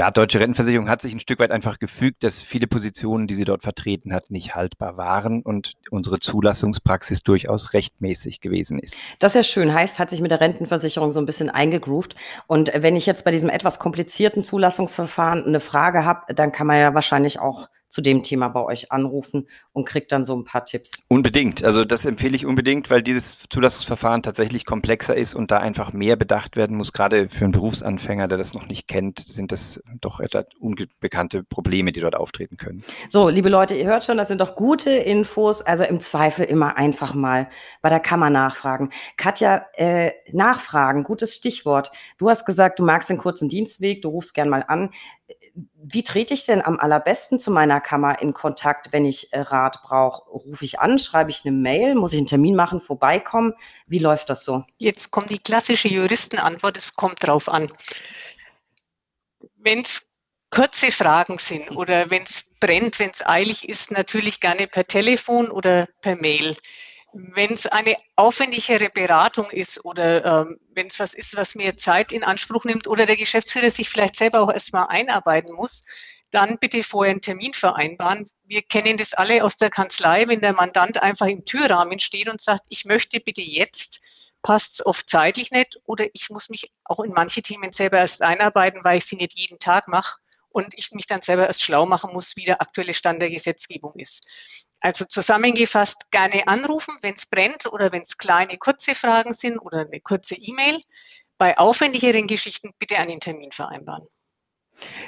Ja, Deutsche Rentenversicherung hat sich ein Stück weit einfach gefügt, dass viele Positionen, die sie dort vertreten hat, nicht haltbar waren und unsere Zulassungspraxis durchaus rechtmäßig gewesen ist. Das ist ja schön, heißt, hat sich mit der Rentenversicherung so ein bisschen eingegroovt. Und wenn ich jetzt bei diesem etwas komplizierten Zulassungsverfahren eine Frage habe, dann kann man ja wahrscheinlich auch zu dem Thema bei euch anrufen und kriegt dann so ein paar Tipps. Unbedingt, also das empfehle ich unbedingt, weil dieses Zulassungsverfahren tatsächlich komplexer ist und da einfach mehr bedacht werden muss. Gerade für einen Berufsanfänger, der das noch nicht kennt, sind das doch etwas unbekannte Probleme, die dort auftreten können. So, liebe Leute, ihr hört schon, das sind doch gute Infos. Also im Zweifel immer einfach mal bei der Kammer nachfragen. Katja, äh, nachfragen, gutes Stichwort. Du hast gesagt, du magst den kurzen Dienstweg, du rufst gern mal an. Wie trete ich denn am allerbesten zu meiner Kammer in Kontakt, wenn ich Rat brauche? Rufe ich an, schreibe ich eine Mail, muss ich einen Termin machen, vorbeikommen? Wie läuft das so? Jetzt kommt die klassische Juristenantwort, es kommt drauf an. Wenn es kurze Fragen sind oder wenn es brennt, wenn es eilig ist, natürlich gerne per Telefon oder per Mail. Wenn es eine aufwendigere Beratung ist oder ähm, wenn es was ist, was mehr Zeit in Anspruch nimmt oder der Geschäftsführer sich vielleicht selber auch erstmal einarbeiten muss, dann bitte vorher einen Termin vereinbaren. Wir kennen das alle aus der Kanzlei, wenn der Mandant einfach im Türrahmen steht und sagt, ich möchte bitte jetzt, passt es oft zeitlich nicht oder ich muss mich auch in manche Themen selber erst einarbeiten, weil ich sie nicht jeden Tag mache und ich mich dann selber erst schlau machen muss, wie der aktuelle Stand der Gesetzgebung ist. Also zusammengefasst, gerne anrufen, wenn es brennt oder wenn es kleine, kurze Fragen sind oder eine kurze E-Mail. Bei aufwendigeren Geschichten bitte einen Termin vereinbaren.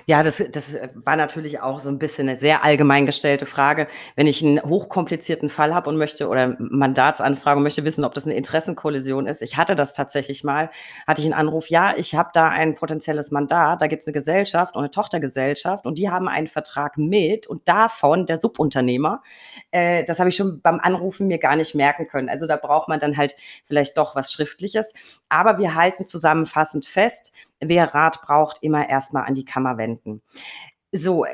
Ja, das, das war natürlich auch so ein bisschen eine sehr allgemein gestellte Frage. Wenn ich einen hochkomplizierten Fall habe und möchte oder Mandatsanfrage möchte wissen, ob das eine Interessenkollision ist. Ich hatte das tatsächlich mal, hatte ich einen Anruf, ja, ich habe da ein potenzielles Mandat, da gibt es eine Gesellschaft und eine Tochtergesellschaft und die haben einen Vertrag mit und davon der Subunternehmer, äh, das habe ich schon beim Anrufen mir gar nicht merken können. Also da braucht man dann halt vielleicht doch was Schriftliches. Aber wir halten zusammenfassend fest, wer Rat braucht, immer erstmal an die Kammer wenden. So,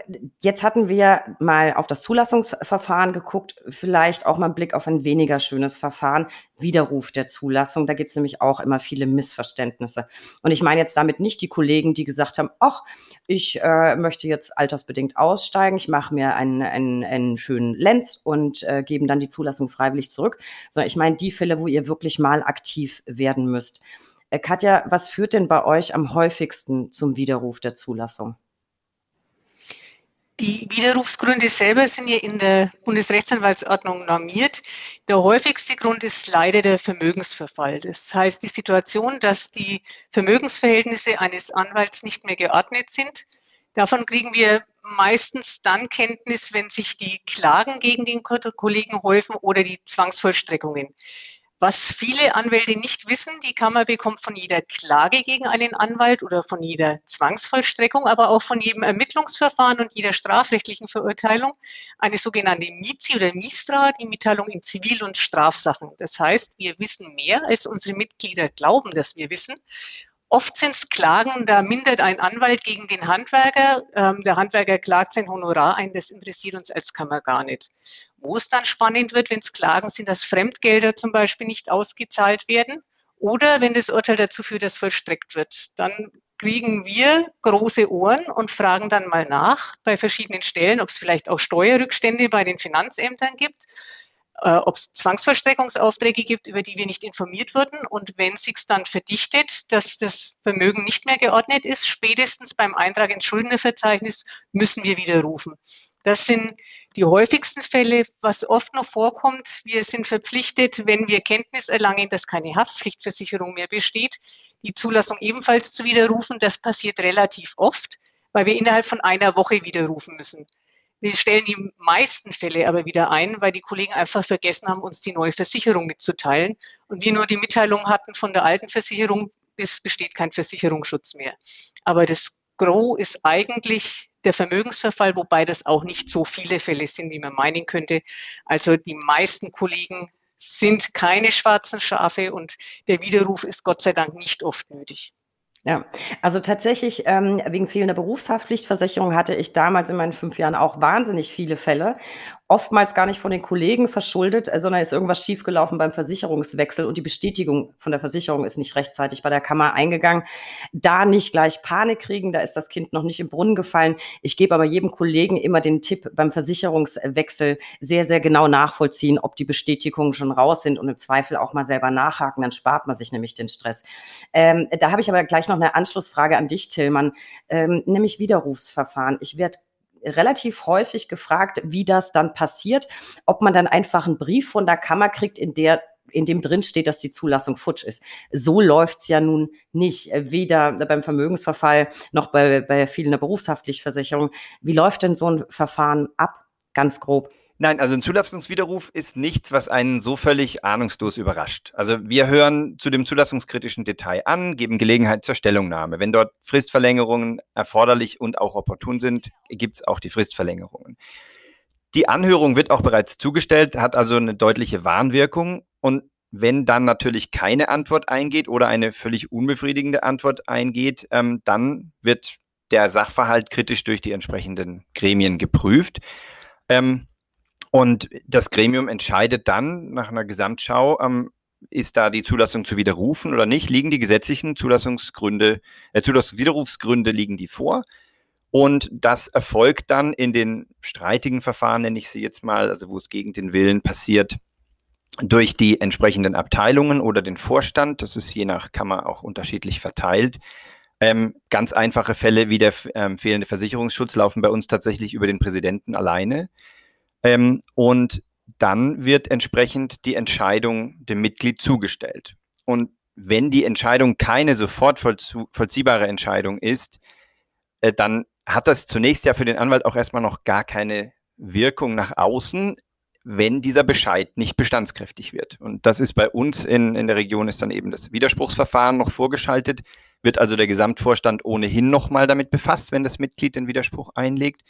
jetzt hatten wir mal auf das Zulassungsverfahren geguckt, vielleicht auch mal einen Blick auf ein weniger schönes Verfahren, Widerruf der Zulassung. Da gibt es nämlich auch immer viele Missverständnisse. Und ich meine jetzt damit nicht die Kollegen, die gesagt haben, ach, ich äh, möchte jetzt altersbedingt aussteigen, ich mache mir einen, einen, einen schönen Lenz und äh, geben dann die Zulassung freiwillig zurück, sondern ich meine die Fälle, wo ihr wirklich mal aktiv werden müsst. Katja, was führt denn bei euch am häufigsten zum Widerruf der Zulassung? Die Widerrufsgründe selber sind ja in der Bundesrechtsanwaltsordnung normiert. Der häufigste Grund ist leider der Vermögensverfall. Das heißt, die Situation, dass die Vermögensverhältnisse eines Anwalts nicht mehr geordnet sind. Davon kriegen wir meistens dann Kenntnis, wenn sich die Klagen gegen den Kollegen häufen oder die Zwangsvollstreckungen. Was viele Anwälte nicht wissen, die Kammer bekommt von jeder Klage gegen einen Anwalt oder von jeder Zwangsvollstreckung, aber auch von jedem Ermittlungsverfahren und jeder strafrechtlichen Verurteilung eine sogenannte Mizi oder Mistra, die Mitteilung in Zivil- und Strafsachen. Das heißt, wir wissen mehr, als unsere Mitglieder glauben, dass wir wissen. Oft sind es Klagen, da mindert ein Anwalt gegen den Handwerker, ähm, der Handwerker klagt sein Honorar ein, das interessiert uns als Kammer gar nicht. Wo es dann spannend wird, wenn es Klagen sind, dass Fremdgelder zum Beispiel nicht ausgezahlt werden oder wenn das Urteil dazu führt, dass vollstreckt wird. Dann kriegen wir große Ohren und fragen dann mal nach bei verschiedenen Stellen, ob es vielleicht auch Steuerrückstände bei den Finanzämtern gibt, ob es Zwangsvollstreckungsaufträge gibt, über die wir nicht informiert wurden. Und wenn sich's dann verdichtet, dass das Vermögen nicht mehr geordnet ist, spätestens beim Eintrag ins Schuldnerverzeichnis müssen wir widerrufen. Das sind die häufigsten Fälle, was oft noch vorkommt. Wir sind verpflichtet, wenn wir Kenntnis erlangen, dass keine Haftpflichtversicherung mehr besteht, die Zulassung ebenfalls zu widerrufen. Das passiert relativ oft, weil wir innerhalb von einer Woche widerrufen müssen. Wir stellen die meisten Fälle aber wieder ein, weil die Kollegen einfach vergessen haben, uns die neue Versicherung mitzuteilen und wir nur die Mitteilung hatten von der alten Versicherung, es besteht kein Versicherungsschutz mehr. Aber das Gros ist eigentlich der Vermögensverfall, wobei das auch nicht so viele Fälle sind, wie man meinen könnte. Also die meisten Kollegen sind keine schwarzen Schafe und der Widerruf ist Gott sei Dank nicht oft nötig. Ja, also tatsächlich ähm, wegen fehlender Berufshaftpflichtversicherung hatte ich damals in meinen fünf Jahren auch wahnsinnig viele Fälle, oftmals gar nicht von den Kollegen verschuldet, sondern ist irgendwas schiefgelaufen beim Versicherungswechsel und die Bestätigung von der Versicherung ist nicht rechtzeitig bei der Kammer eingegangen. Da nicht gleich Panik kriegen, da ist das Kind noch nicht im Brunnen gefallen. Ich gebe aber jedem Kollegen immer den Tipp, beim Versicherungswechsel sehr, sehr genau nachvollziehen, ob die Bestätigungen schon raus sind und im Zweifel auch mal selber nachhaken, dann spart man sich nämlich den Stress. Ähm, da habe ich aber gleich noch eine Anschlussfrage an dich, Tilmann, ähm, nämlich Widerrufsverfahren. Ich werde relativ häufig gefragt, wie das dann passiert, ob man dann einfach einen Brief von der Kammer kriegt, in der in dem drin steht, dass die Zulassung futsch ist. So läuft's ja nun nicht, weder beim Vermögensverfall noch bei, bei vielen der Berufshaftpflichtversicherung. Wie läuft denn so ein Verfahren ab, ganz grob? Nein, also ein Zulassungswiderruf ist nichts, was einen so völlig ahnungslos überrascht. Also wir hören zu dem zulassungskritischen Detail an, geben Gelegenheit zur Stellungnahme. Wenn dort Fristverlängerungen erforderlich und auch opportun sind, gibt es auch die Fristverlängerungen. Die Anhörung wird auch bereits zugestellt, hat also eine deutliche Warnwirkung. Und wenn dann natürlich keine Antwort eingeht oder eine völlig unbefriedigende Antwort eingeht, ähm, dann wird der Sachverhalt kritisch durch die entsprechenden Gremien geprüft. Ähm, Und das Gremium entscheidet dann nach einer Gesamtschau, ähm, ist da die Zulassung zu widerrufen oder nicht, liegen die gesetzlichen Zulassungsgründe, äh, Zulassungswiderrufsgründe liegen die vor. Und das erfolgt dann in den streitigen Verfahren, nenne ich sie jetzt mal, also wo es gegen den Willen passiert, durch die entsprechenden Abteilungen oder den Vorstand. Das ist je nach Kammer auch unterschiedlich verteilt. Ähm, ganz einfache Fälle wie der ähm, fehlende Versicherungsschutz laufen bei uns tatsächlich über den Präsidenten alleine. Ähm, und dann wird entsprechend die Entscheidung dem Mitglied zugestellt. Und wenn die Entscheidung keine sofort vollzu- vollziehbare Entscheidung ist, äh, dann hat das zunächst ja für den Anwalt auch erstmal noch gar keine Wirkung nach außen, wenn dieser Bescheid nicht bestandskräftig wird. Und das ist bei uns in, in der Region ist dann eben das Widerspruchsverfahren noch vorgeschaltet, wird also der Gesamtvorstand ohnehin nochmal damit befasst, wenn das Mitglied den Widerspruch einlegt.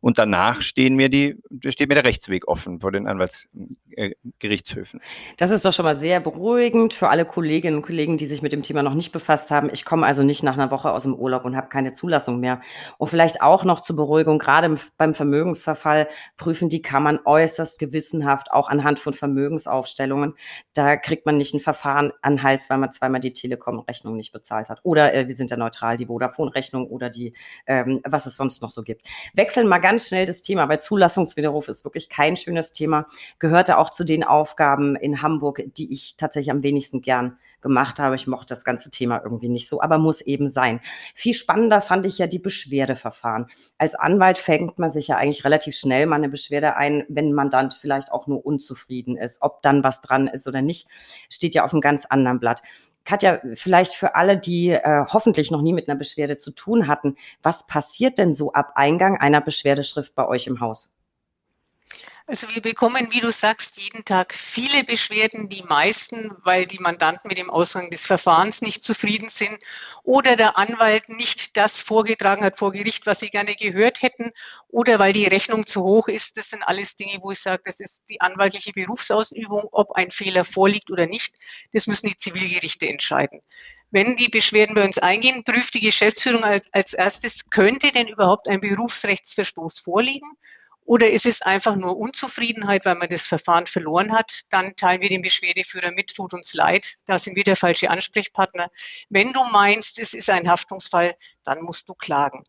Und danach stehen mir die, steht mir der Rechtsweg offen vor den Anwaltsgerichtshöfen. Äh, das ist doch schon mal sehr beruhigend für alle Kolleginnen und Kollegen, die sich mit dem Thema noch nicht befasst haben. Ich komme also nicht nach einer Woche aus dem Urlaub und habe keine Zulassung mehr. Und vielleicht auch noch zur Beruhigung, gerade beim Vermögensverfall prüfen die Kammern äußerst gewissenhaft, auch anhand von Vermögensaufstellungen. Da kriegt man nicht ein Verfahren an den Hals, weil man zweimal die Telekom-Rechnung nicht bezahlt hat. Oder äh, wir sind ja neutral, die Vodafone-Rechnung oder die, ähm, was es sonst noch so gibt. Wechseln mal ganz schnell das Thema, weil Zulassungswiderruf ist wirklich kein schönes Thema, gehörte auch zu den Aufgaben in Hamburg, die ich tatsächlich am wenigsten gern gemacht habe. Ich mochte das ganze Thema irgendwie nicht so, aber muss eben sein. Viel spannender fand ich ja die Beschwerdeverfahren. Als Anwalt fängt man sich ja eigentlich relativ schnell mal eine Beschwerde ein, wenn ein Mandant vielleicht auch nur unzufrieden ist. Ob dann was dran ist oder nicht, steht ja auf einem ganz anderen Blatt. Katja, vielleicht für alle, die äh, hoffentlich noch nie mit einer Beschwerde zu tun hatten, was passiert denn so ab Eingang einer Beschwerdeschrift bei euch im Haus? Also wir bekommen, wie du sagst, jeden Tag viele Beschwerden, die meisten, weil die Mandanten mit dem Ausgang des Verfahrens nicht zufrieden sind oder der Anwalt nicht das vorgetragen hat vor Gericht, was sie gerne gehört hätten oder weil die Rechnung zu hoch ist. Das sind alles Dinge, wo ich sage, das ist die anwaltliche Berufsausübung, ob ein Fehler vorliegt oder nicht. Das müssen die Zivilgerichte entscheiden. Wenn die Beschwerden bei uns eingehen, prüft die Geschäftsführung als, als erstes, könnte denn überhaupt ein Berufsrechtsverstoß vorliegen? Oder ist es einfach nur Unzufriedenheit, weil man das Verfahren verloren hat? Dann teilen wir den Beschwerdeführer mit, tut uns leid, da sind wir der falsche Ansprechpartner. Wenn du meinst, es ist ein Haftungsfall, dann musst du klagen.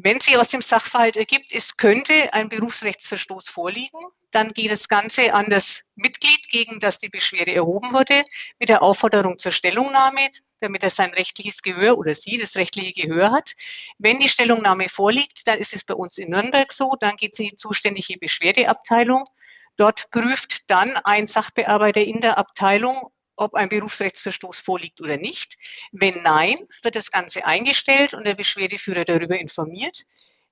Wenn sich aus dem Sachverhalt ergibt, es könnte ein Berufsrechtsverstoß vorliegen, dann geht das Ganze an das Mitglied, gegen das die Beschwerde erhoben wurde, mit der Aufforderung zur Stellungnahme, damit er sein rechtliches Gehör oder sie das rechtliche Gehör hat. Wenn die Stellungnahme vorliegt, dann ist es bei uns in Nürnberg so, dann geht es in die zuständige Beschwerdeabteilung. Dort prüft dann ein Sachbearbeiter in der Abteilung, ob ein Berufsrechtsverstoß vorliegt oder nicht. Wenn nein, wird das Ganze eingestellt und der Beschwerdeführer darüber informiert.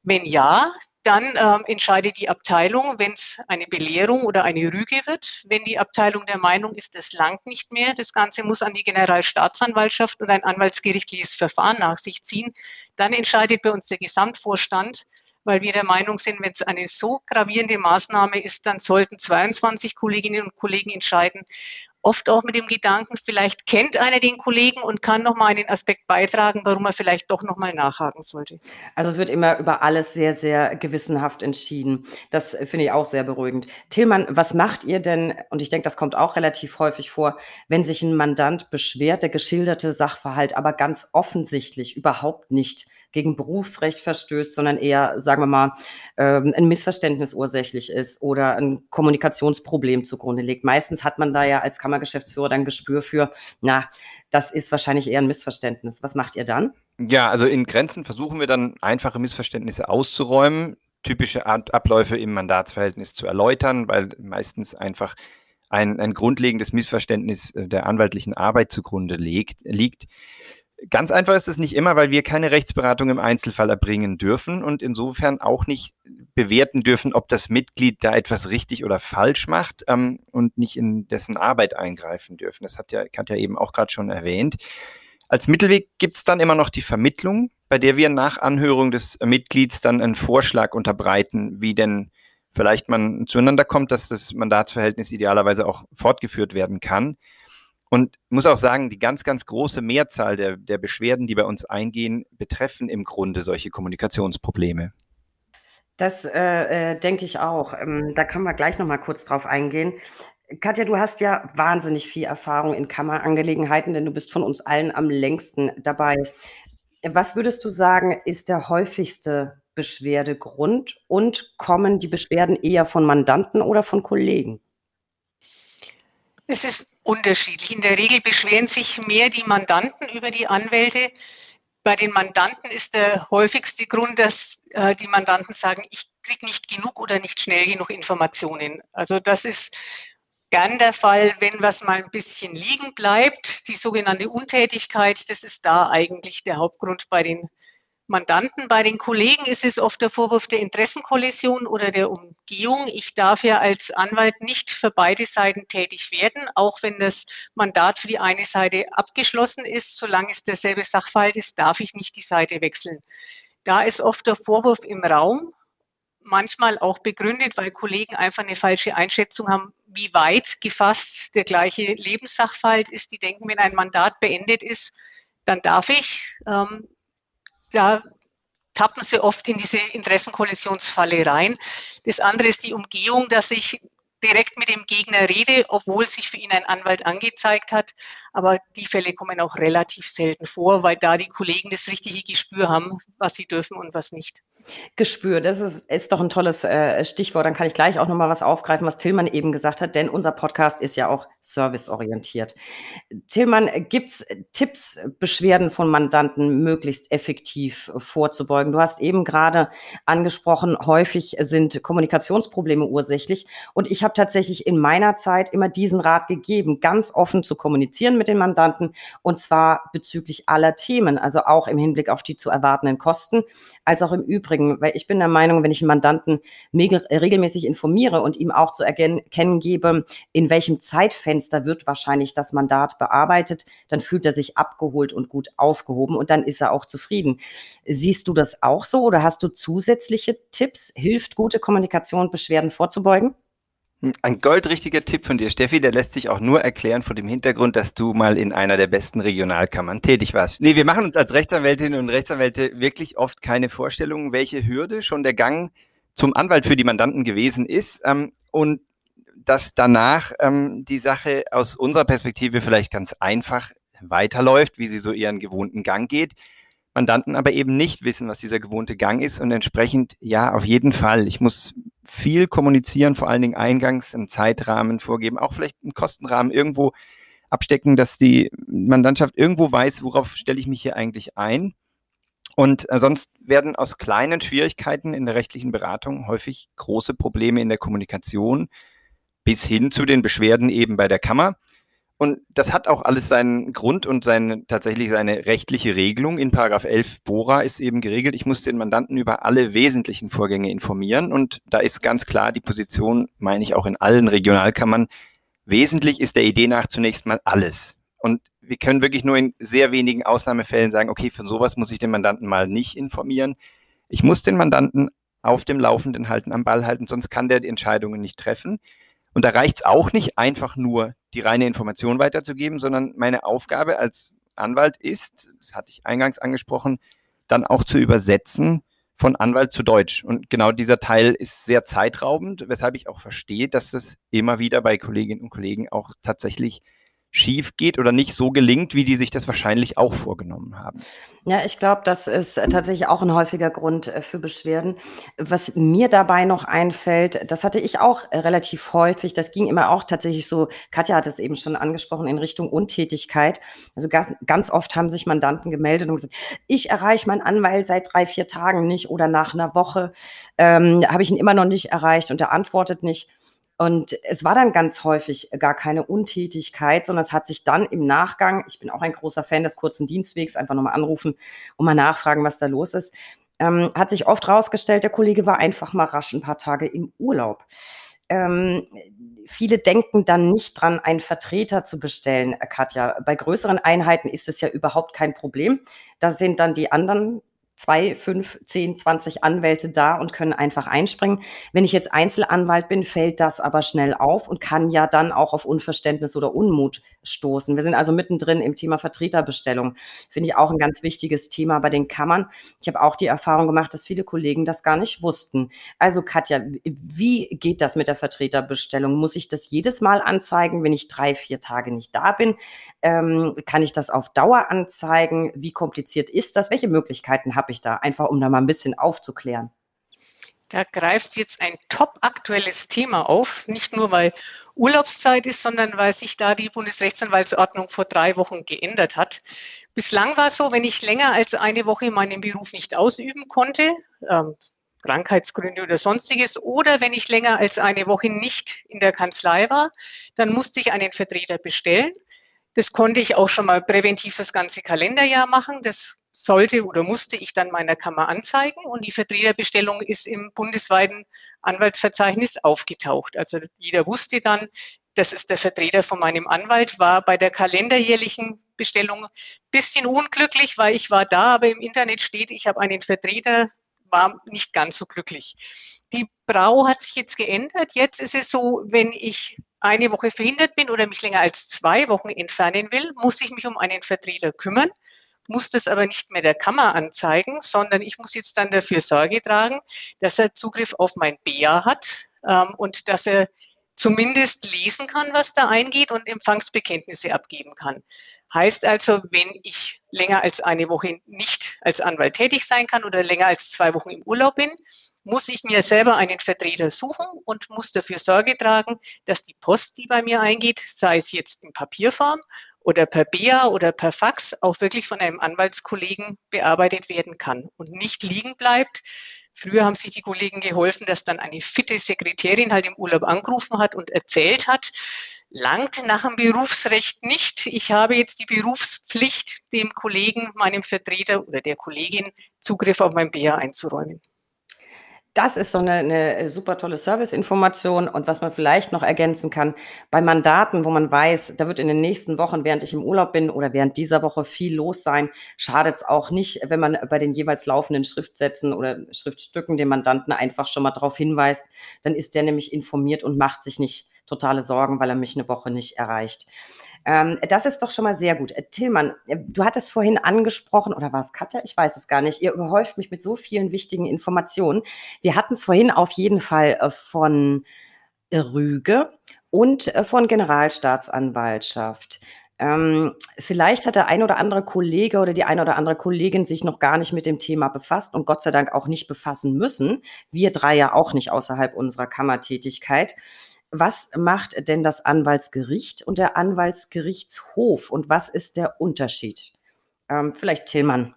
Wenn ja, dann ähm, entscheidet die Abteilung, wenn es eine Belehrung oder eine Rüge wird. Wenn die Abteilung der Meinung ist, das langt nicht mehr, das Ganze muss an die Generalstaatsanwaltschaft und ein anwaltsgerichtliches Verfahren nach sich ziehen, dann entscheidet bei uns der Gesamtvorstand, weil wir der Meinung sind, wenn es eine so gravierende Maßnahme ist, dann sollten zweiundzwanzig Kolleginnen und Kollegen entscheiden, oft auch mit dem Gedanken, vielleicht kennt einer den Kollegen und kann nochmal einen Aspekt beitragen, warum er vielleicht doch nochmal nachhaken sollte. Also es wird immer über alles sehr, sehr gewissenhaft entschieden. Das finde ich auch sehr beruhigend. Tilmann, was macht ihr denn, und ich denke, das kommt auch relativ häufig vor, wenn sich ein Mandant beschwert, der geschilderte Sachverhalt aber ganz offensichtlich überhaupt nicht gegen Berufsrecht verstößt, sondern eher, sagen wir mal, ein Missverständnis ursächlich ist oder ein Kommunikationsproblem zugrunde liegt. Meistens hat man da ja als Kammergeschäftsführer dann Gespür für, na, das ist wahrscheinlich eher ein Missverständnis. Was macht ihr dann? Ja, also in Grenzen versuchen wir dann, einfache Missverständnisse auszuräumen, typische Abläufe im Mandatsverhältnis zu erläutern, weil meistens einfach ein, ein grundlegendes Missverständnis der anwaltlichen Arbeit zugrunde liegt. Ganz einfach ist es nicht immer, weil wir keine Rechtsberatung im Einzelfall erbringen dürfen und insofern auch nicht bewerten dürfen, ob das Mitglied da etwas richtig oder falsch macht ähm, und nicht in dessen Arbeit eingreifen dürfen. Das hat ja Katja eben auch gerade schon erwähnt. Als Mittelweg gibt es dann immer noch die Vermittlung, bei der wir nach Anhörung des Mitglieds dann einen Vorschlag unterbreiten, wie denn vielleicht man zueinander kommt, dass das Mandatsverhältnis idealerweise auch fortgeführt werden kann. Und muss auch sagen, die ganz, ganz große Mehrzahl der, der Beschwerden, die bei uns eingehen, betreffen im Grunde solche Kommunikationsprobleme. Das äh, denke ich auch. Ähm, da können wir gleich noch mal kurz drauf eingehen. Katja, du hast ja wahnsinnig viel Erfahrung in Kammerangelegenheiten, denn du bist von uns allen am längsten dabei. Was würdest du sagen, ist der häufigste Beschwerdegrund und kommen die Beschwerden eher von Mandanten oder von Kollegen? Es ist unterschiedlich. In der Regel beschweren sich mehr die Mandanten über die Anwälte. Bei den Mandanten ist der häufigste Grund, dass äh, die Mandanten sagen, ich kriege nicht genug oder nicht schnell genug Informationen. Also das ist gern der Fall, wenn was mal ein bisschen liegen bleibt. Die sogenannte Untätigkeit, das ist da eigentlich der Hauptgrund bei den Mandanten. Bei den Kollegen ist es oft der Vorwurf der Interessenkollision oder der Umgehung. Ich darf ja als Anwalt nicht für beide Seiten tätig werden, auch wenn das Mandat für die eine Seite abgeschlossen ist. Solange es derselbe Sachverhalt ist, darf ich nicht die Seite wechseln. Da ist oft der Vorwurf im Raum, manchmal auch begründet, weil Kollegen einfach eine falsche Einschätzung haben, wie weit gefasst der gleiche Lebenssachverhalt ist. Die denken, wenn ein Mandat beendet ist, dann darf ich. Ähm, Da tappen sie oft in diese Interessenkollisionsfalle rein. Das andere ist die Umgehung, dass ich direkt mit dem Gegner rede, obwohl sich für ihn ein Anwalt angezeigt hat. Aber die Fälle kommen auch relativ selten vor, weil da die Kollegen das richtige Gespür haben, was sie dürfen und was nicht. Gespür, das ist, ist doch ein tolles äh, Stichwort. Dann kann ich gleich auch nochmal was aufgreifen, was Tilmann eben gesagt hat, denn unser Podcast ist ja auch serviceorientiert. Tilmann, gibt es Tipps, Beschwerden von Mandanten möglichst effektiv vorzubeugen? Du hast eben gerade angesprochen, häufig sind Kommunikationsprobleme ursächlich und ich habe tatsächlich in meiner Zeit immer diesen Rat gegeben, ganz offen zu kommunizieren mit den Mandanten und zwar bezüglich aller Themen, also auch im Hinblick auf die zu erwartenden Kosten, als auch im Übrigen Übrigen, weil ich bin der Meinung, wenn ich einen Mandanten regelmäßig informiere und ihm auch zu erkennen gebe, in welchem Zeitfenster wird wahrscheinlich das Mandat bearbeitet, dann fühlt er sich abgeholt und gut aufgehoben und dann ist er auch zufrieden. Siehst du das auch so oder hast du zusätzliche Tipps? Hilft gute Kommunikation, Beschwerden vorzubeugen? Ein goldrichtiger Tipp von dir, Steffi, der lässt sich auch nur erklären vor dem Hintergrund, dass du mal in einer der besten Regionalkammern tätig warst. Nee, wir machen uns als Rechtsanwältinnen und Rechtsanwälte wirklich oft keine Vorstellungen, welche Hürde schon der Gang zum Anwalt für die Mandanten gewesen ist, ähm, und dass danach ähm, die Sache aus unserer Perspektive vielleicht ganz einfach weiterläuft, wie sie so ihren gewohnten Gang geht. Mandanten aber eben nicht wissen, was dieser gewohnte Gang ist und entsprechend, ja, auf jeden Fall. Ich muss viel kommunizieren, vor allen Dingen eingangs einen Zeitrahmen vorgeben, auch vielleicht einen Kostenrahmen irgendwo abstecken, dass die Mandantschaft irgendwo weiß, worauf stelle ich mich hier eigentlich ein. Und äh, sonst werden aus kleinen Schwierigkeiten in der rechtlichen Beratung häufig große Probleme in der Kommunikation bis hin zu den Beschwerden eben bei der Kammer. Und das hat auch alles seinen Grund und seine, tatsächlich seine rechtliche Regelung. In Paragraph elf B O R A ist eben geregelt, ich muss den Mandanten über alle wesentlichen Vorgänge informieren. Und da ist ganz klar die Position, meine ich auch in allen Regionalkammern, wesentlich ist der Idee nach zunächst mal alles. Und wir können wirklich nur in sehr wenigen Ausnahmefällen sagen, okay, von sowas muss ich den Mandanten mal nicht informieren. Ich muss den Mandanten auf dem Laufenden halten, am Ball halten, sonst kann der die Entscheidungen nicht treffen. Und da reicht es auch nicht, einfach nur die reine Information weiterzugeben, sondern meine Aufgabe als Anwalt ist, das hatte ich eingangs angesprochen, dann auch zu übersetzen von Anwalt zu Deutsch. Und genau dieser Teil ist sehr zeitraubend, weshalb ich auch verstehe, dass das immer wieder bei Kolleginnen und Kollegen auch tatsächlich schief geht oder nicht so gelingt, wie die sich das wahrscheinlich auch vorgenommen haben. Ja, ich glaube, das ist tatsächlich auch ein häufiger Grund für Beschwerden. Was mir dabei noch einfällt, das hatte ich auch relativ häufig, das ging immer auch tatsächlich so, Katja hat es eben schon angesprochen, in Richtung Untätigkeit. Also ganz, ganz oft haben sich Mandanten gemeldet und gesagt, ich erreiche meinen Anwalt seit drei, vier Tagen nicht oder nach einer Woche ähm, habe ich ihn immer noch nicht erreicht und er antwortet nicht. Und es war dann ganz häufig gar keine Untätigkeit, sondern es hat sich dann im Nachgang, ich bin auch ein großer Fan des kurzen Dienstwegs, einfach nochmal anrufen und mal nachfragen, was da los ist, ähm, hat sich oft rausgestellt, der Kollege war einfach mal rasch ein paar Tage im Urlaub. Ähm, viele denken dann nicht dran, einen Vertreter zu bestellen, Katja. Bei größeren Einheiten ist es ja überhaupt kein Problem. Da sind dann die anderen zwei, fünf, zehn, zwanzig Anwälte da und können einfach einspringen. Wenn ich jetzt Einzelanwalt bin, fällt das aber schnell auf und kann ja dann auch auf Unverständnis oder Unmut stoßen. Wir sind also mittendrin im Thema Vertreterbestellung. Finde ich auch ein ganz wichtiges Thema bei den Kammern. Ich habe auch die Erfahrung gemacht, dass viele Kollegen das gar nicht wussten. Also Katja, wie geht das mit der Vertreterbestellung? Muss ich das jedes Mal anzeigen, wenn ich drei, vier Tage nicht da bin? Ähm, kann ich das auf Dauer anzeigen? Wie kompliziert ist das? Welche Möglichkeiten habe ich da, einfach um da mal ein bisschen aufzuklären? Da greifst du jetzt ein top aktuelles Thema auf, nicht nur weil Urlaubszeit ist, sondern weil sich da die Bundesrechtsanwaltsordnung vor drei Wochen geändert hat. Bislang war es so, wenn ich länger als eine Woche meinen Beruf nicht ausüben konnte, ähm, Krankheitsgründe oder sonstiges, oder wenn ich länger als eine Woche nicht in der Kanzlei war, dann musste ich einen Vertreter bestellen. Das konnte ich auch schon mal präventiv das ganze Kalenderjahr machen. Das sollte oder musste ich dann meiner Kammer anzeigen. Und die Vertreterbestellung ist im bundesweiten Anwaltsverzeichnis aufgetaucht. Also jeder wusste dann, das ist der Vertreter von meinem Anwalt, war bei der kalenderjährlichen Bestellung ein bisschen unglücklich, weil ich war da, aber im Internet steht, ich habe einen Vertreter, war nicht ganz so glücklich. Die B R A U hat sich jetzt geändert. Jetzt ist es so, wenn ich eine Woche verhindert bin oder mich länger als zwei Wochen entfernen will, muss ich mich um einen Vertreter kümmern, muss das aber nicht mehr der Kammer anzeigen, sondern ich muss jetzt dann dafür Sorge tragen, dass er Zugriff auf mein beA hat ähm, und dass er zumindest lesen kann, was da eingeht und Empfangsbekenntnisse abgeben kann. Heißt also, wenn ich länger als eine Woche nicht als Anwalt tätig sein kann oder länger als zwei Wochen im Urlaub bin, muss ich mir selber einen Vertreter suchen und muss dafür Sorge tragen, dass die Post, die bei mir eingeht, sei es jetzt in Papierform oder per beA oder per Fax, auch wirklich von einem Anwaltskollegen bearbeitet werden kann und nicht liegen bleibt. Früher haben sich die Kollegen geholfen, dass dann eine fitte Sekretärin halt im Urlaub angerufen hat und erzählt hat, langt nach dem Berufsrecht nicht. Ich habe jetzt die Berufspflicht, dem Kollegen, meinem Vertreter oder der Kollegin Zugriff auf mein beA einzuräumen. Das ist so eine, eine super tolle Serviceinformation. Und was man vielleicht noch ergänzen kann, bei Mandaten, wo man weiß, da wird in den nächsten Wochen, während ich im Urlaub bin oder während dieser Woche viel los sein, schadet es auch nicht, wenn man bei den jeweils laufenden Schriftsätzen oder Schriftstücken den Mandanten einfach schon mal darauf hinweist. Dann ist der nämlich informiert und macht sich nicht totale Sorgen, weil er mich eine Woche nicht erreicht. Das ist doch schon mal sehr gut. Tilmann, du hattest vorhin angesprochen, oder war es Katja? Ich weiß es gar nicht. Ihr überhäuft mich mit so vielen wichtigen Informationen. Wir hatten es vorhin auf jeden Fall von Rüge und von Generalstaatsanwaltschaft. Vielleicht hat der ein oder andere Kollege oder die eine oder andere Kollegin sich noch gar nicht mit dem Thema befasst und Gott sei Dank auch nicht befassen müssen. Wir drei ja auch nicht außerhalb unserer Kammertätigkeit. Was macht denn das Anwaltsgericht und der Anwaltsgerichtshof und was ist der Unterschied? Ähm, vielleicht Tilmann.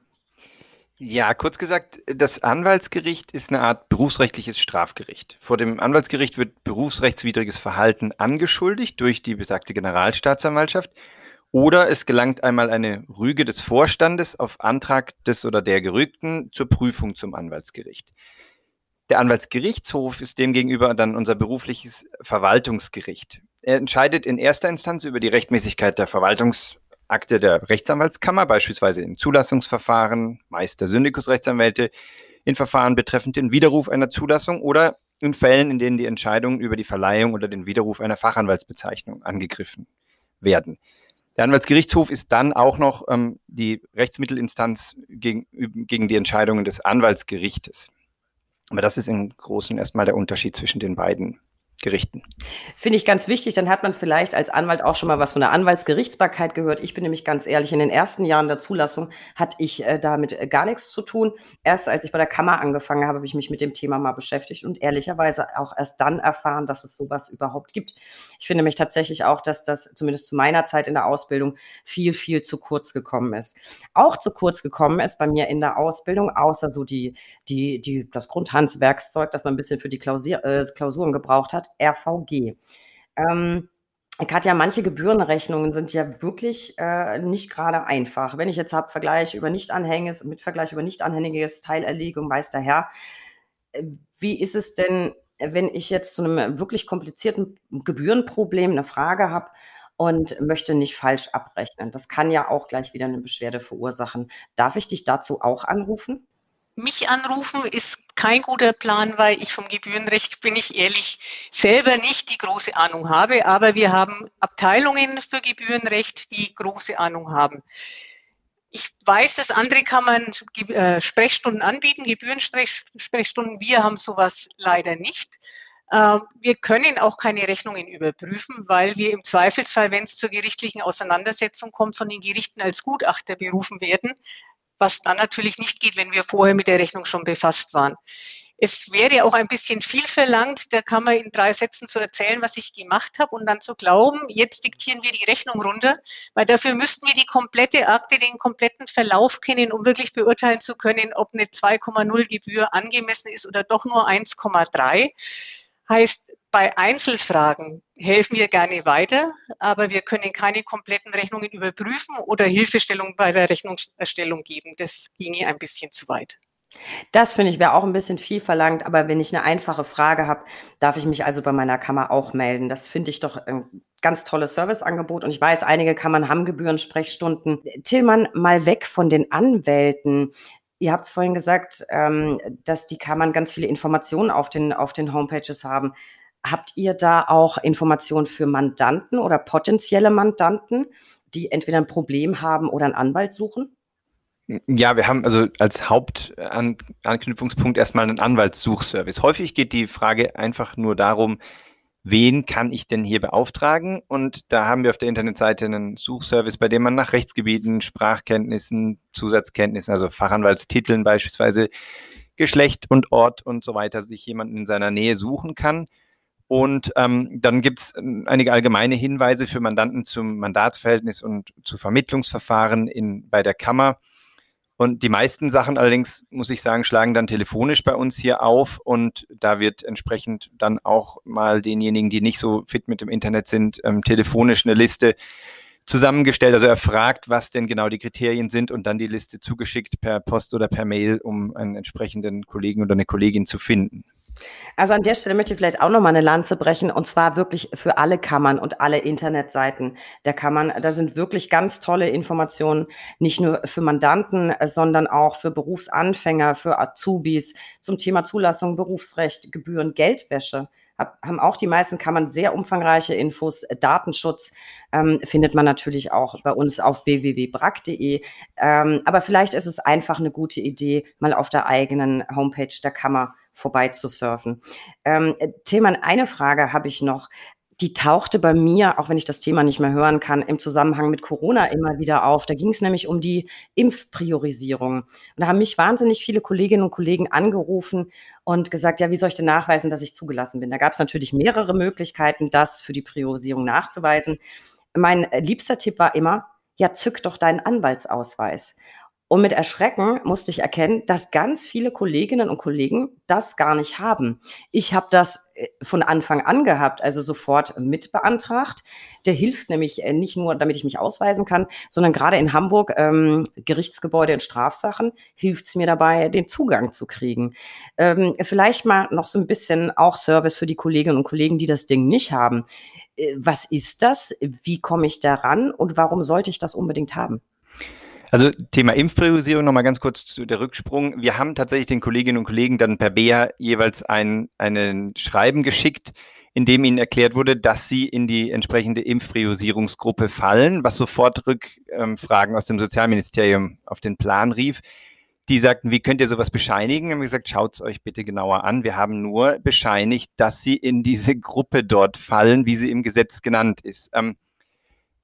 Ja, kurz gesagt, das Anwaltsgericht ist eine Art berufsrechtliches Strafgericht. Vor dem Anwaltsgericht wird berufsrechtswidriges Verhalten angeschuldigt durch die besagte Generalstaatsanwaltschaft oder es gelangt einmal eine Rüge des Vorstandes auf Antrag des oder der Gerügten zur Prüfung zum Anwaltsgericht. Der Anwaltsgerichtshof ist demgegenüber dann unser berufliches Verwaltungsgericht. Er entscheidet in erster Instanz über die Rechtmäßigkeit der Verwaltungsakte der Rechtsanwaltskammer, beispielsweise in Zulassungsverfahren, meist der Syndikusrechtsanwälte, in Verfahren betreffend den Widerruf einer Zulassung oder in Fällen, in denen die Entscheidungen über die Verleihung oder den Widerruf einer Fachanwaltsbezeichnung angegriffen werden. Der Anwaltsgerichtshof ist dann auch noch ähm, die Rechtsmittelinstanz gegen, gegen die Entscheidungen des Anwaltsgerichtes. Aber das ist im Großen erstmal der Unterschied zwischen den beiden Gerichten. Finde ich ganz wichtig. Dann hat man vielleicht als Anwalt auch schon mal was von der Anwaltsgerichtsbarkeit gehört. Ich bin nämlich ganz ehrlich, in den ersten Jahren der Zulassung hatte ich äh, damit gar nichts zu tun. Erst als ich bei der Kammer angefangen habe, habe ich mich mit dem Thema mal beschäftigt und ehrlicherweise auch erst dann erfahren, dass es sowas überhaupt gibt. Ich finde mich tatsächlich auch, dass das zumindest zu meiner Zeit in der Ausbildung viel, viel zu kurz gekommen ist. Auch zu kurz gekommen ist bei mir in der Ausbildung, außer so die, die, die, das Grundhandwerkszeug, das man ein bisschen für die Klausur, äh, Klausuren gebraucht hat, R V G. Ähm, Katja, manche Gebührenrechnungen sind ja wirklich äh, nicht gerade einfach. Wenn ich jetzt habe Vergleich über Nichtanhängiges, mit Vergleich über Nichtanhängiges, Teilerlegung, weiß der Herr. Wie ist es denn, wenn ich jetzt zu einem wirklich komplizierten Gebührenproblem eine Frage habe und möchte nicht falsch abrechnen? Das kann ja auch gleich wieder eine Beschwerde verursachen. Darf ich dich dazu auch anrufen? Mich anrufen ist kein guter Plan, weil ich vom Gebührenrecht, bin ich ehrlich, selber nicht die große Ahnung habe. Aber wir haben Abteilungen für Gebührenrecht, die große Ahnung haben. Ich weiß, dass andere Kammern äh, Sprechstunden anbieten, Gebührensprechstunden. Wir haben sowas leider nicht. Äh, wir können auch keine Rechnungen überprüfen, weil wir im Zweifelsfall, wenn es zur gerichtlichen Auseinandersetzung kommt, von den Gerichten als Gutachter berufen werden. Was dann natürlich nicht geht, wenn wir vorher mit der Rechnung schon befasst waren. Es wäre auch ein bisschen viel verlangt, der Kammer in drei Sätzen zu erzählen, was ich gemacht habe und dann zu glauben, jetzt diktieren wir die Rechnung runter, weil dafür müssten wir die komplette Akte, den kompletten Verlauf kennen, um wirklich beurteilen zu können, ob eine zwei Komma null Gebühr angemessen ist oder doch nur eins Komma drei. Heißt, bei Einzelfragen helfen wir gerne weiter, aber wir können keine kompletten Rechnungen überprüfen oder Hilfestellung bei der Rechnungserstellung geben. Das ginge ein bisschen zu weit. Das finde ich wäre auch ein bisschen viel verlangt, aber wenn ich eine einfache Frage habe, darf ich mich also bei meiner Kammer auch melden. Das finde ich doch ein ganz tolles Serviceangebot und ich weiß, einige Kammern haben Gebührensprechstunden. Tilmann, mal weg von den Anwälten. Ihr habt es vorhin gesagt, ähm, dass die Kammern ganz viele Informationen auf den, auf den Homepages haben. Habt ihr da auch Informationen für Mandanten oder potenzielle Mandanten, die entweder ein Problem haben oder einen Anwalt suchen? Ja, wir haben also als Hauptanknüpfungspunkt erstmal einen Anwaltssuchservice. Häufig geht die Frage einfach nur darum, wen kann ich denn hier beauftragen? Und da haben wir auf der Internetseite einen Suchservice, bei dem man nach Rechtsgebieten, Sprachkenntnissen, Zusatzkenntnissen, also Fachanwaltstiteln beispielsweise, Geschlecht und Ort und so weiter, sich jemanden in seiner Nähe suchen kann. Und ähm, dann gibt es einige allgemeine Hinweise für Mandanten zum Mandatsverhältnis und zu Vermittlungsverfahren in, bei der Kammer. Und die meisten Sachen allerdings, muss ich sagen, schlagen dann telefonisch bei uns hier auf und da wird entsprechend dann auch mal denjenigen, die nicht so fit mit dem Internet sind, ähm, telefonisch eine Liste zusammengestellt. Also er fragt, was denn genau die Kriterien sind und dann die Liste zugeschickt per Post oder per Mail, um einen entsprechenden Kollegen oder eine Kollegin zu finden. Also an der Stelle möchte ich vielleicht auch nochmal eine Lanze brechen, und zwar wirklich für alle Kammern und alle Internetseiten der Kammern. Da sind wirklich ganz tolle Informationen, nicht nur für Mandanten, sondern auch für Berufsanfänger, für Azubis zum Thema Zulassung, Berufsrecht, Gebühren, Geldwäsche. Haben auch die meisten Kammern sehr umfangreiche Infos. Datenschutz ähm, findet man natürlich auch bei uns auf w w w punkt brak punkt de. Ähm, aber vielleicht ist es einfach eine gute Idee, mal auf der eigenen Homepage der Kammer vorbei zu surfen. Ähm, Tilmann, eine Frage habe ich noch. Die tauchte bei mir, auch wenn ich das Thema nicht mehr hören kann, im Zusammenhang mit Corona immer wieder auf. Da ging es nämlich um die Impfpriorisierung. Und da haben mich wahnsinnig viele Kolleginnen und Kollegen angerufen und gesagt, ja, wie soll ich denn nachweisen, dass ich zugelassen bin? Da gab es natürlich mehrere Möglichkeiten, das für die Priorisierung nachzuweisen. Mein liebster Tipp war immer, ja, zück doch deinen Anwaltsausweis. Und mit Erschrecken musste ich erkennen, dass ganz viele Kolleginnen und Kollegen das gar nicht haben. Ich habe das von Anfang an gehabt, also sofort mit beantragt. Der hilft nämlich nicht nur, damit ich mich ausweisen kann, sondern gerade in Hamburg, ähm, Gerichtsgebäude in Strafsachen, hilft es mir dabei, den Zugang zu kriegen. Ähm, vielleicht mal noch so ein bisschen auch Service für die Kolleginnen und Kollegen, die das Ding nicht haben. Äh, was ist das? Wie komme ich da ran? Und warum sollte ich das unbedingt haben? Also Thema Impfpriorisierung, nochmal ganz kurz zu der Rücksprung. Wir haben tatsächlich den Kolleginnen und Kollegen dann per beA jeweils ein einen Schreiben geschickt, in dem ihnen erklärt wurde, dass sie in die entsprechende Impfpriorisierungsgruppe fallen, was sofort Rückfragen ähm, aus dem Sozialministerium auf den Plan rief. Die sagten, wie könnt ihr sowas bescheinigen? Wir haben gesagt, schaut es euch bitte genauer an. Wir haben nur bescheinigt, dass sie in diese Gruppe dort fallen, wie sie im Gesetz genannt ist. Ähm,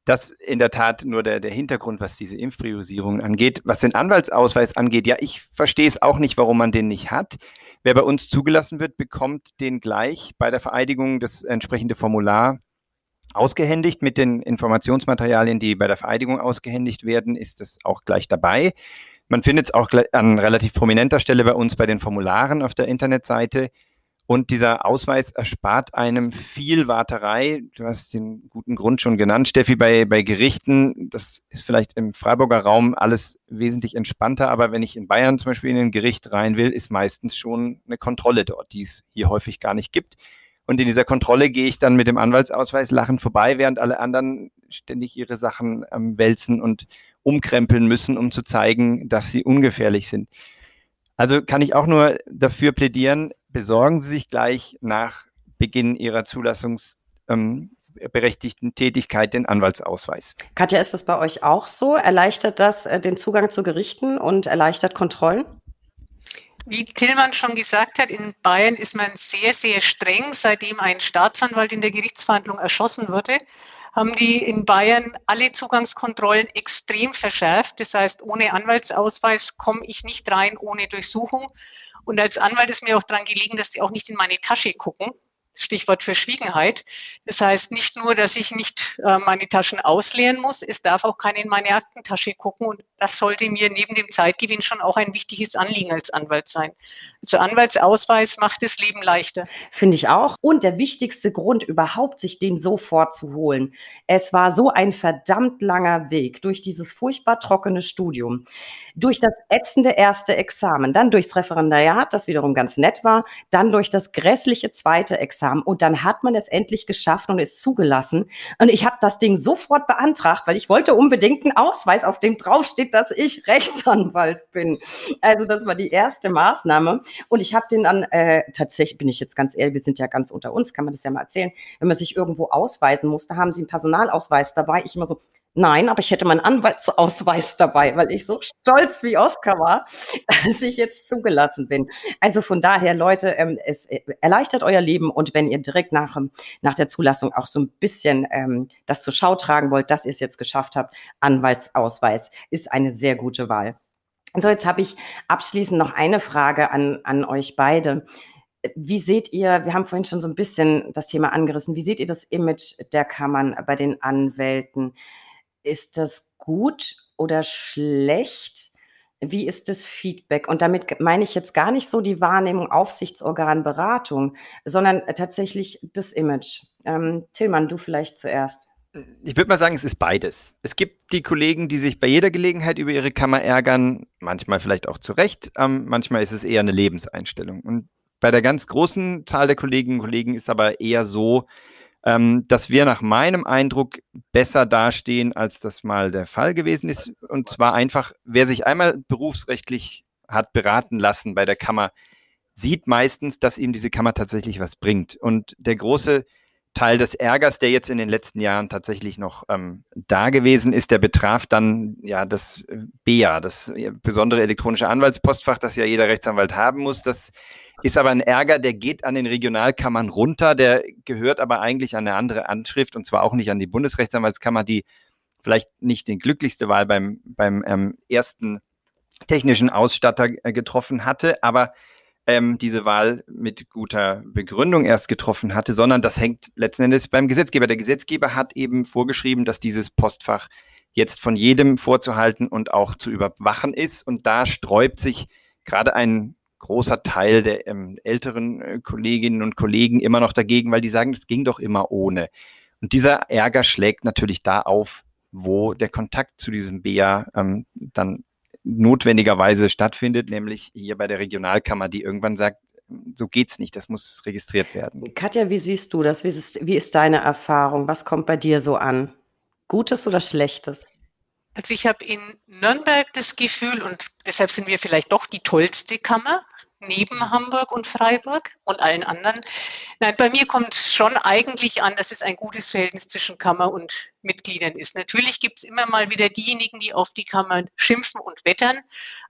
Das in der Tat nur der, der Hintergrund, was diese Impfpriorisierung angeht. Was den Anwaltsausweis angeht, ja, ich verstehe es auch nicht, warum man den nicht hat. Wer bei uns zugelassen wird, bekommt den gleich bei der Vereidigung das entsprechende Formular ausgehändigt. Mit den Informationsmaterialien, die bei der Vereidigung ausgehändigt werden, ist das auch gleich dabei. Man findet es auch an relativ prominenter Stelle bei uns bei den Formularen auf der Internetseite. Und dieser Ausweis erspart einem viel Warterei. Du hast den guten Grund schon genannt, Steffi, bei, bei Gerichten. Das ist vielleicht im Freiburger Raum alles wesentlich entspannter. Aber wenn ich in Bayern zum Beispiel in ein Gericht rein will, ist meistens schon eine Kontrolle dort, die es hier häufig gar nicht gibt. Und in dieser Kontrolle gehe ich dann mit dem Anwaltsausweis lachend vorbei, während alle anderen ständig ihre Sachen ähm, wälzen und umkrempeln müssen, um zu zeigen, dass sie ungefährlich sind. Also kann ich auch nur dafür plädieren, besorgen Sie sich gleich nach Beginn Ihrer zulassungsberechtigten ähm, Tätigkeit den Anwaltsausweis. Katja, ist das bei euch auch so? Erleichtert das äh, den Zugang zu Gerichten und erleichtert Kontrollen? Wie Tilmann schon gesagt hat, in Bayern ist man sehr, sehr streng. Seitdem ein Staatsanwalt in der Gerichtsverhandlung erschossen wurde, haben die in Bayern alle Zugangskontrollen extrem verschärft. Das heißt, ohne Anwaltsausweis komme ich nicht rein, ohne Durchsuchung. Und als Anwalt ist mir auch daran gelegen, dass die auch nicht in meine Tasche gucken. Stichwort Verschwiegenheit. Das heißt nicht nur, dass ich nicht äh, meine Taschen ausleeren muss, es darf auch keiner in meine Aktentasche gucken. Und das sollte mir neben dem Zeitgewinn schon auch ein wichtiges Anliegen als Anwalt sein. Also Anwaltsausweis macht das Leben leichter. Finde ich auch. Und der wichtigste Grund überhaupt, sich den sofort zu holen. Es war so ein verdammt langer Weg durch dieses furchtbar trockene Studium, durch das ätzende erste Examen, dann durchs Referendariat, das wiederum ganz nett war, dann durch das grässliche zweite Examen. Und dann hat man es endlich geschafft und ist zugelassen. Und ich habe das Ding sofort beantragt, weil ich wollte unbedingt einen Ausweis, auf dem draufsteht, dass ich Rechtsanwalt bin. Also das war die erste Maßnahme. Und ich habe den dann, äh, tatsächlich bin ich jetzt ganz ehrlich, wir sind ja ganz unter uns, kann man das ja mal erzählen, wenn man sich irgendwo ausweisen muss, da haben sie einen Personalausweis dabei. Ich immer so, nein, aber ich hätte meinen Anwaltsausweis dabei, weil ich so stolz wie Oscar war, dass ich jetzt zugelassen bin. Also von daher, Leute, es erleichtert euer Leben. Und wenn ihr direkt nach, nach der Zulassung auch so ein bisschen ähm, das zur Schau tragen wollt, dass ihr es jetzt geschafft habt, Anwaltsausweis ist eine sehr gute Wahl. Und so, jetzt habe ich abschließend noch eine Frage an, an euch beide. Wie seht ihr, wir haben vorhin schon so ein bisschen das Thema angerissen, wie seht ihr das Image der Kammern bei den Anwälten? Ist das gut oder schlecht? Wie ist das Feedback? Und damit meine ich jetzt gar nicht so die Wahrnehmung Aufsichtsorgan Beratung, sondern tatsächlich das Image. Ähm, Tilmann, du vielleicht zuerst. Ich würde mal sagen, es ist beides. Es gibt die Kollegen, die sich bei jeder Gelegenheit über ihre Kammer ärgern, manchmal vielleicht auch zu Recht, ähm, manchmal ist es eher eine Lebenseinstellung. Und bei der ganz großen Zahl der Kolleginnen und Kollegen ist aber eher so, ähm, dass wir nach meinem Eindruck besser dastehen, als das mal der Fall gewesen ist. Und zwar einfach, wer sich einmal berufsrechtlich hat beraten lassen bei der Kammer, sieht meistens, dass ihm diese Kammer tatsächlich was bringt. Und der große Teil des Ärgers, der jetzt in den letzten Jahren tatsächlich noch ähm, da gewesen ist, der betraf dann ja das B A, das besondere elektronische Anwaltspostfach, das ja jeder Rechtsanwalt haben muss. Das ist aber ein Ärger, der geht an den Regionalkammern runter, der gehört aber eigentlich an eine andere Anschrift und zwar auch nicht an die Bundesrechtsanwaltskammer, die vielleicht nicht die glücklichste Wahl beim, beim ähm, ersten technischen Ausstatter getroffen hatte, aber Ähm, diese Wahl mit guter Begründung erst getroffen hatte, sondern das hängt letzten Endes beim Gesetzgeber. Der Gesetzgeber hat eben vorgeschrieben, dass dieses Postfach jetzt von jedem vorzuhalten und auch zu überwachen ist. Und da sträubt sich gerade ein großer Teil der ähm, älteren äh, Kolleginnen und Kollegen immer noch dagegen, weil die sagen, das ging doch immer ohne. Und dieser Ärger schlägt natürlich da auf, wo der Kontakt zu diesem B A ähm, dann notwendigerweise stattfindet, nämlich hier bei der Regionalkammer, die irgendwann sagt, so geht's nicht, das muss registriert werden. Katja, wie siehst du das? Wie ist, wie ist deine Erfahrung? Was kommt bei dir so an? Gutes oder Schlechtes? Also ich habe in Nürnberg das Gefühl, und deshalb sind wir vielleicht doch die tollste Kammer, neben Hamburg und Freiburg und allen anderen. Nein, bei mir kommt es schon eigentlich an, dass es ein gutes Verhältnis zwischen Kammer und Mitgliedern ist. Natürlich gibt es immer mal wieder diejenigen, die auf die Kammer schimpfen und wettern,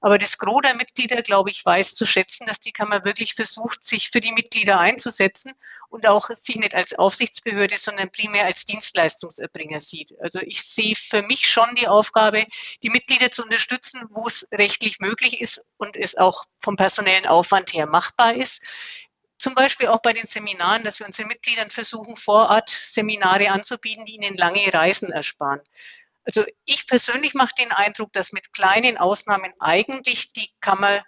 aber das Gros der Mitglieder, glaube ich, weiß zu schätzen, dass die Kammer wirklich versucht, sich für die Mitglieder einzusetzen und auch sich nicht als Aufsichtsbehörde, sondern primär als Dienstleistungserbringer sieht. Also ich sehe für mich schon die Aufgabe, die Mitglieder zu unterstützen, wo es rechtlich möglich ist und es auch vom personellen Aufwand her machbar ist. Zum Beispiel auch bei den Seminaren, dass wir unseren Mitgliedern versuchen, vor Ort Seminare anzubieten, die ihnen lange Reisen ersparen. Also ich persönlich mache den Eindruck, dass mit kleinen Ausnahmen eigentlich die Kammer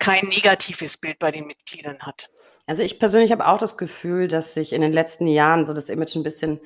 kein negatives Bild bei den Mitgliedern hat. Also ich persönlich habe auch das Gefühl, dass sich in den letzten Jahren so das Image ein bisschen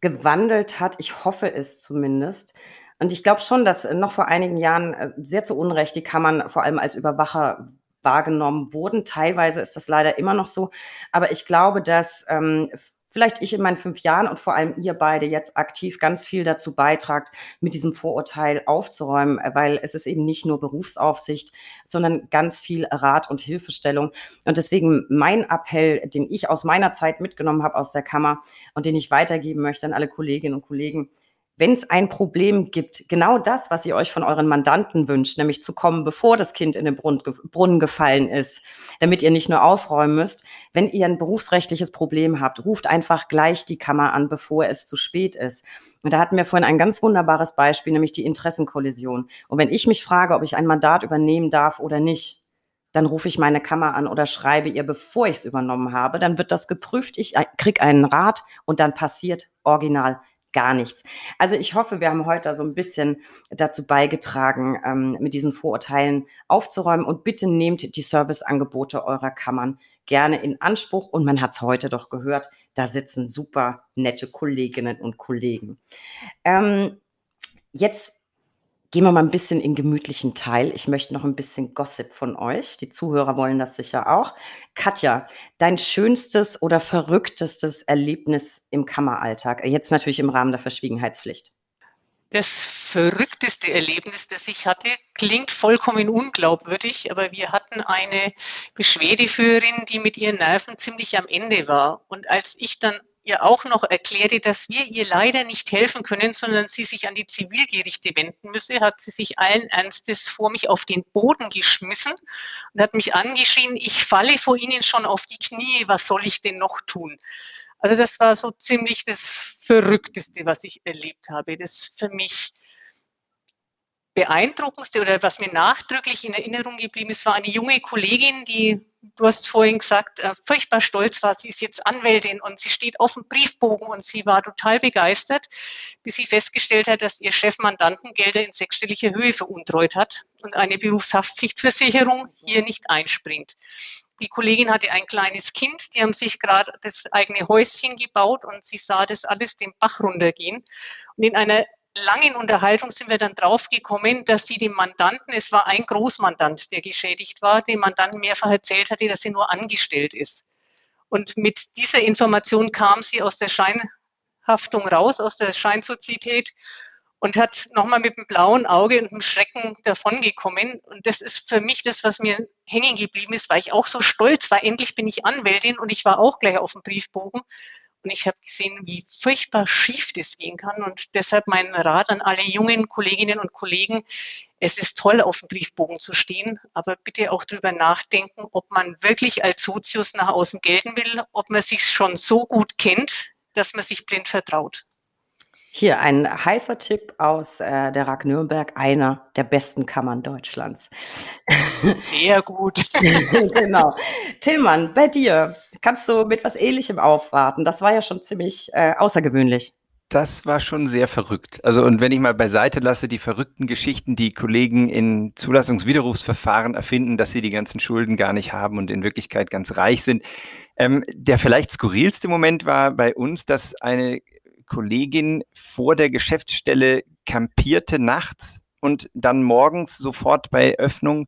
gewandelt hat. Ich hoffe es zumindest. Und ich glaube schon, dass noch vor einigen Jahren sehr zu Unrecht die Kammern vor allem als Überwacher wahrgenommen wurden. Teilweise ist das leider immer noch so. Aber ich glaube, dass ähm, vielleicht ich in meinen fünf Jahren und vor allem ihr beide jetzt aktiv ganz viel dazu beitragt, mit diesem Vorurteil aufzuräumen, weil es ist eben nicht nur Berufsaufsicht, sondern ganz viel Rat und Hilfestellung. Und deswegen mein Appell, den ich aus meiner Zeit mitgenommen habe aus der Kammer und den ich weitergeben möchte an alle Kolleginnen und Kollegen: Wenn es ein Problem gibt, genau das, was ihr euch von euren Mandanten wünscht, nämlich zu kommen, bevor das Kind in den Brunnen gefallen ist, damit ihr nicht nur aufräumen müsst. Wenn ihr ein berufsrechtliches Problem habt, ruft einfach gleich die Kammer an, bevor es zu spät ist. Und da hatten wir vorhin ein ganz wunderbares Beispiel, nämlich die Interessenkollision. Und wenn ich mich frage, ob ich ein Mandat übernehmen darf oder nicht, dann rufe ich meine Kammer an oder schreibe ihr, bevor ich es übernommen habe. Dann wird das geprüft, ich kriege einen Rat und dann passiert original gar nichts. Also ich hoffe, wir haben heute so ein bisschen dazu beigetragen, ähm, mit diesen Vorurteilen aufzuräumen. Und bitte nehmt die Serviceangebote eurer Kammern gerne in Anspruch. Und man hat es heute doch gehört, da sitzen super nette Kolleginnen und Kollegen. Ähm, jetzt gehen wir mal ein bisschen in den gemütlichen Teil. Ich möchte noch ein bisschen Gossip von euch. Die Zuhörer wollen das sicher auch. Katja, dein schönstes oder verrücktestes Erlebnis im Kammeralltag? Jetzt natürlich im Rahmen der Verschwiegenheitspflicht. Das verrückteste Erlebnis, das ich hatte, klingt vollkommen unglaubwürdig, aber wir hatten eine Beschwerdeführerin, die mit ihren Nerven ziemlich am Ende war. Und als ich dann ihr auch noch erklärte, dass wir ihr leider nicht helfen können, sondern sie sich an die Zivilgerichte wenden müsse, hat sie sich allen Ernstes vor mich auf den Boden geschmissen und hat mich angeschrien, ich falle vor Ihnen schon auf die Knie, was soll ich denn noch tun? Also das war so ziemlich das Verrückteste, was ich erlebt habe. Das für mich Beeindruckendste oder was mir nachdrücklich in Erinnerung geblieben ist, war eine junge Kollegin, die, du hast vorhin gesagt, furchtbar stolz war, sie ist jetzt Anwältin und sie steht auf dem Briefbogen und sie war total begeistert, bis sie festgestellt hat, dass ihr Chef Mandantengelder in sechsstelliger Höhe veruntreut hat und eine Berufshaftpflichtversicherung hier nicht einspringt. die Kollegin hatte ein kleines Kind, die haben sich gerade das eigene Häuschen gebaut und sie sah das alles den Bach runtergehen. Und in einer langen Unterhaltung sind wir dann drauf gekommen, dass sie dem Mandanten, es war ein Großmandant, der geschädigt war, dem Mandanten mehrfach erzählt hatte, dass sie nur angestellt ist. Und mit dieser Information kam sie aus der Scheinhaftung raus, aus der Scheinsozietät und hat nochmal mit dem blauen Auge und dem Schrecken davongekommen. Und das ist für mich das, was mir hängen geblieben ist, weil ich auch so stolz war. Endlich bin ich Anwältin und ich war auch gleich auf dem Briefbogen. Und ich habe gesehen, wie furchtbar schief das gehen kann. Und deshalb mein Rat an alle jungen Kolleginnen und Kollegen, es ist toll, auf dem Briefbogen zu stehen, aber bitte auch darüber nachdenken, ob man wirklich als Sozius nach außen gelten will, ob man sich schon so gut kennt, dass man sich blind vertraut. Hier ein heißer Tipp aus äh, der R A K Nürnberg, einer der besten Kammern Deutschlands. Sehr gut. Genau. Tilmann, bei dir kannst du mit was Ähnlichem aufwarten. Das war ja schon ziemlich äh, außergewöhnlich. Das war schon sehr verrückt. Also, und wenn ich mal beiseite lasse, die verrückten Geschichten, die Kollegen in Zulassungswiderrufsverfahren erfinden, dass sie die ganzen Schulden gar nicht haben und in Wirklichkeit ganz reich sind. Ähm, der vielleicht skurrilste Moment war bei uns, dass eine Kollegin vor der Geschäftsstelle kampierte nachts und dann morgens sofort bei Öffnung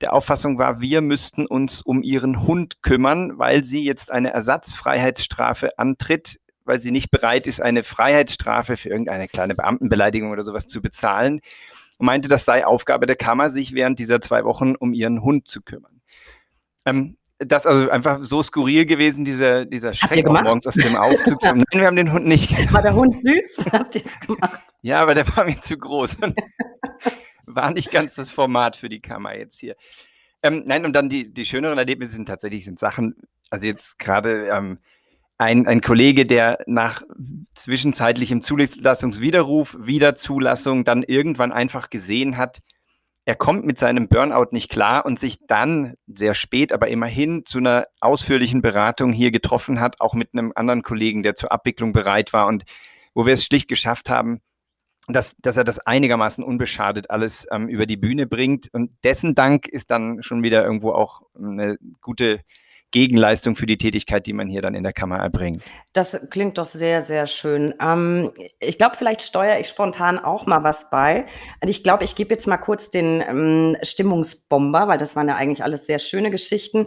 der Auffassung war, wir müssten uns um ihren Hund kümmern, weil sie jetzt eine Ersatzfreiheitsstrafe antritt, weil sie nicht bereit ist, eine Freiheitsstrafe für irgendeine kleine Beamtenbeleidigung oder sowas zu bezahlen und meinte, das sei Aufgabe der Kammer, sich während dieser zwei Wochen um ihren Hund zu kümmern. Ähm, Das also einfach so skurril gewesen, dieser, dieser Schreck morgens aus dem Aufzug zu. Nein, wir haben den Hund nicht gemacht. War der Hund süß? Habt ihr es gemacht? Ja, aber der war mir zu groß. War nicht ganz das Format für die Kammer jetzt hier. Ähm, nein, und dann die, die schöneren Erlebnisse sind tatsächlich sind Sachen, also jetzt gerade ähm, ein, ein Kollege, der nach zwischenzeitlichem Zulassungswiderruf, Wiederzulassung dann irgendwann einfach gesehen hat, er kommt mit seinem Burnout nicht klar und sich dann sehr spät, aber immerhin zu einer ausführlichen Beratung hier getroffen hat, auch mit einem anderen Kollegen, der zur Abwicklung bereit war und wo wir es schlicht geschafft haben, dass, dass er das einigermaßen unbeschadet alles ähm, über die Bühne bringt. Und dessen Dank ist dann schon wieder irgendwo auch eine gute Gegenleistung für die Tätigkeit, die man hier dann in der Kammer erbringt. Das klingt doch sehr, sehr schön. Ähm, ich glaube, vielleicht steuere ich spontan auch mal was bei. Und ich glaube, ich gebe jetzt mal kurz den ähm, Stimmungsbomber, weil das waren ja eigentlich alles sehr schöne Geschichten.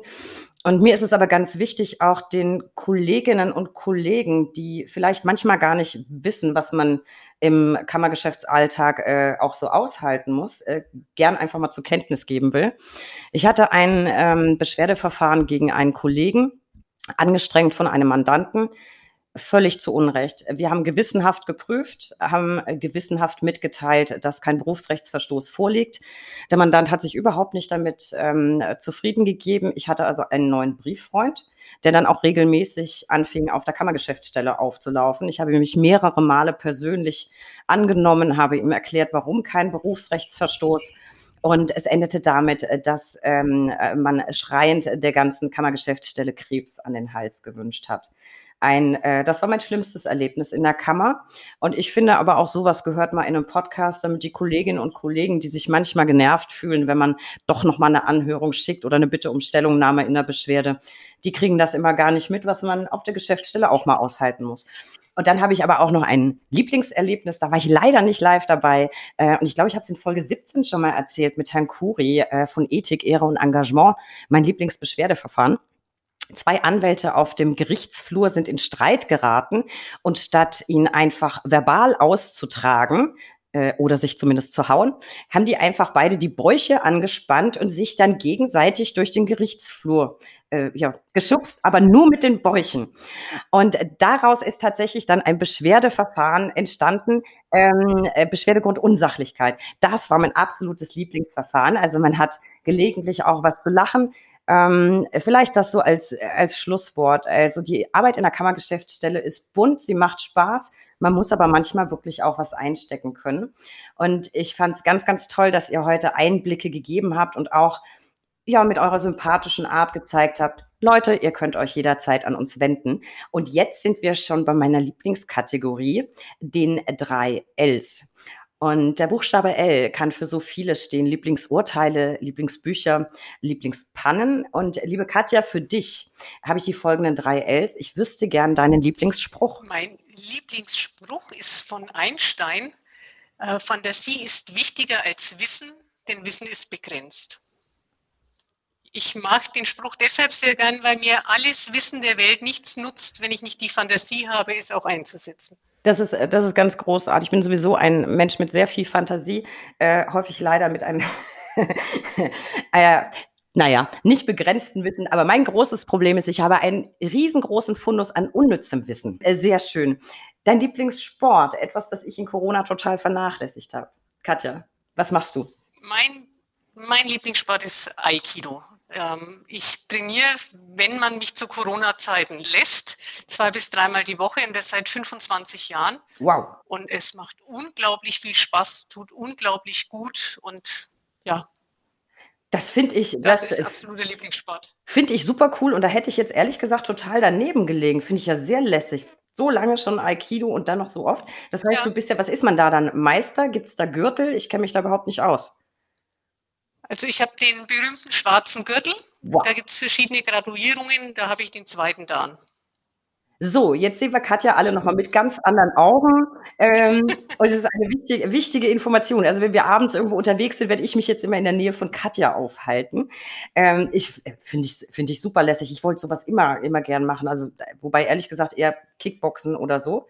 Und mir ist es aber ganz wichtig, auch den Kolleginnen und Kollegen, die vielleicht manchmal gar nicht wissen, was man im Kammergeschäftsalltag äh, auch so aushalten muss, äh, gern einfach mal zur Kenntnis geben will. Ich hatte ein ähm, Beschwerdeverfahren gegen einen Kollegen, angestrengt von einem Mandanten, völlig zu Unrecht. Wir haben gewissenhaft geprüft, haben gewissenhaft mitgeteilt, dass kein Berufsrechtsverstoß vorliegt. Der Mandant hat sich überhaupt nicht damit ähm, zufrieden gegeben. Ich hatte also einen neuen Brieffreund, der dann auch regelmäßig anfing, auf der Kammergeschäftsstelle aufzulaufen. Ich habe mich mehrere Male persönlich angenommen, habe ihm erklärt, warum kein Berufsrechtsverstoß. Und es endete damit, dass ähm, man schreiend der ganzen Kammergeschäftsstelle Krebs an den Hals gewünscht hat. Ein, äh, das war mein schlimmstes Erlebnis in der Kammer. Und ich finde aber auch sowas gehört mal in einem Podcast, damit die Kolleginnen und Kollegen, die sich manchmal genervt fühlen, wenn man doch nochmal eine Anhörung schickt oder eine Bitte um Stellungnahme in der Beschwerde, die kriegen das immer gar nicht mit, was man auf der Geschäftsstelle auch mal aushalten muss. Und dann habe ich aber auch noch ein Lieblingserlebnis, da war ich leider nicht live dabei. Äh, und ich glaube, ich habe es in Folge siebzehn schon mal erzählt mit Herrn Kuri äh, von Ethik, Ehre und Engagement, mein Lieblingsbeschwerdeverfahren. Zwei Anwälte auf dem Gerichtsflur sind in Streit geraten und statt ihn einfach verbal auszutragen äh, oder sich zumindest zu hauen, haben die einfach beide die Bäuche angespannt und sich dann gegenseitig durch den Gerichtsflur äh, ja, geschubst, aber nur mit den Bäuchen. Und daraus ist tatsächlich dann ein Beschwerdeverfahren entstanden, ähm, Beschwerdegrund Unsachlichkeit. Das war mein absolutes Lieblingsverfahren. Also man hat gelegentlich auch was zu lachen. Ähm, vielleicht das so als, als Schlusswort. Also die Arbeit in der Kammergeschäftsstelle ist bunt, sie macht Spaß. Man muss aber manchmal wirklich auch was einstecken können. Und ich fand es ganz, ganz toll, dass ihr heute Einblicke gegeben habt und auch ja, mit eurer sympathischen Art gezeigt habt, Leute, ihr könnt euch jederzeit an uns wenden. Und jetzt sind wir schon bei meiner Lieblingskategorie, den drei Ls. Und der Buchstabe L kann für so vieles stehen. Lieblingsurteile, Lieblingsbücher, Lieblingspannen. Und liebe Katja, für dich habe ich die folgenden drei Ls. Ich wüsste gern deinen Lieblingsspruch. Mein Lieblingsspruch ist von Einstein. Äh, Fantasie ist wichtiger als Wissen, denn Wissen ist begrenzt. Ich mag den Spruch deshalb sehr gern, weil mir alles Wissen der Welt nichts nutzt, wenn ich nicht die Fantasie habe, es auch einzusetzen. Das ist, das ist ganz großartig. Ich bin sowieso ein Mensch mit sehr viel Fantasie, äh, häufig leider mit einem, äh, naja, nicht begrenzten Wissen. Aber mein großes Problem ist, ich habe einen riesengroßen Fundus an unnützem Wissen. Äh, sehr schön. Dein Lieblingssport, etwas, das ich in Corona total vernachlässigt habe. Katja, was machst du? Mein, mein Lieblingssport ist Aikido. Ich trainiere, wenn man mich zu Corona-Zeiten lässt, zwei bis dreimal die Woche und das seit fünfundzwanzig Jahren. Wow. Und es macht unglaublich viel Spaß, tut unglaublich gut und ja. Das finde ich, das, das ist absoluter Lieblingssport. Finde ich super cool und da hätte ich jetzt ehrlich gesagt total daneben gelegen. Finde ich ja sehr lässig. So lange schon Aikido und dann noch so oft. Das heißt, ja. Du bist ja, was ist man da dann? Meister? Gibt es da Gürtel? Ich kenne mich da überhaupt nicht aus. Also ich habe den berühmten schwarzen Gürtel, wow. Da gibt es verschiedene Graduierungen, da habe ich den zweiten Dan. So, jetzt sehen wir Katja alle nochmal mit ganz anderen Augen. Ähm, und es ist eine wichtig, wichtige Information. Also wenn wir abends irgendwo unterwegs sind, werde ich mich jetzt immer in der Nähe von Katja aufhalten. Ähm, ich finde ich, find ich super lässig. Ich wollte sowas immer, immer gern machen. Also wobei ehrlich gesagt eher Kickboxen oder so.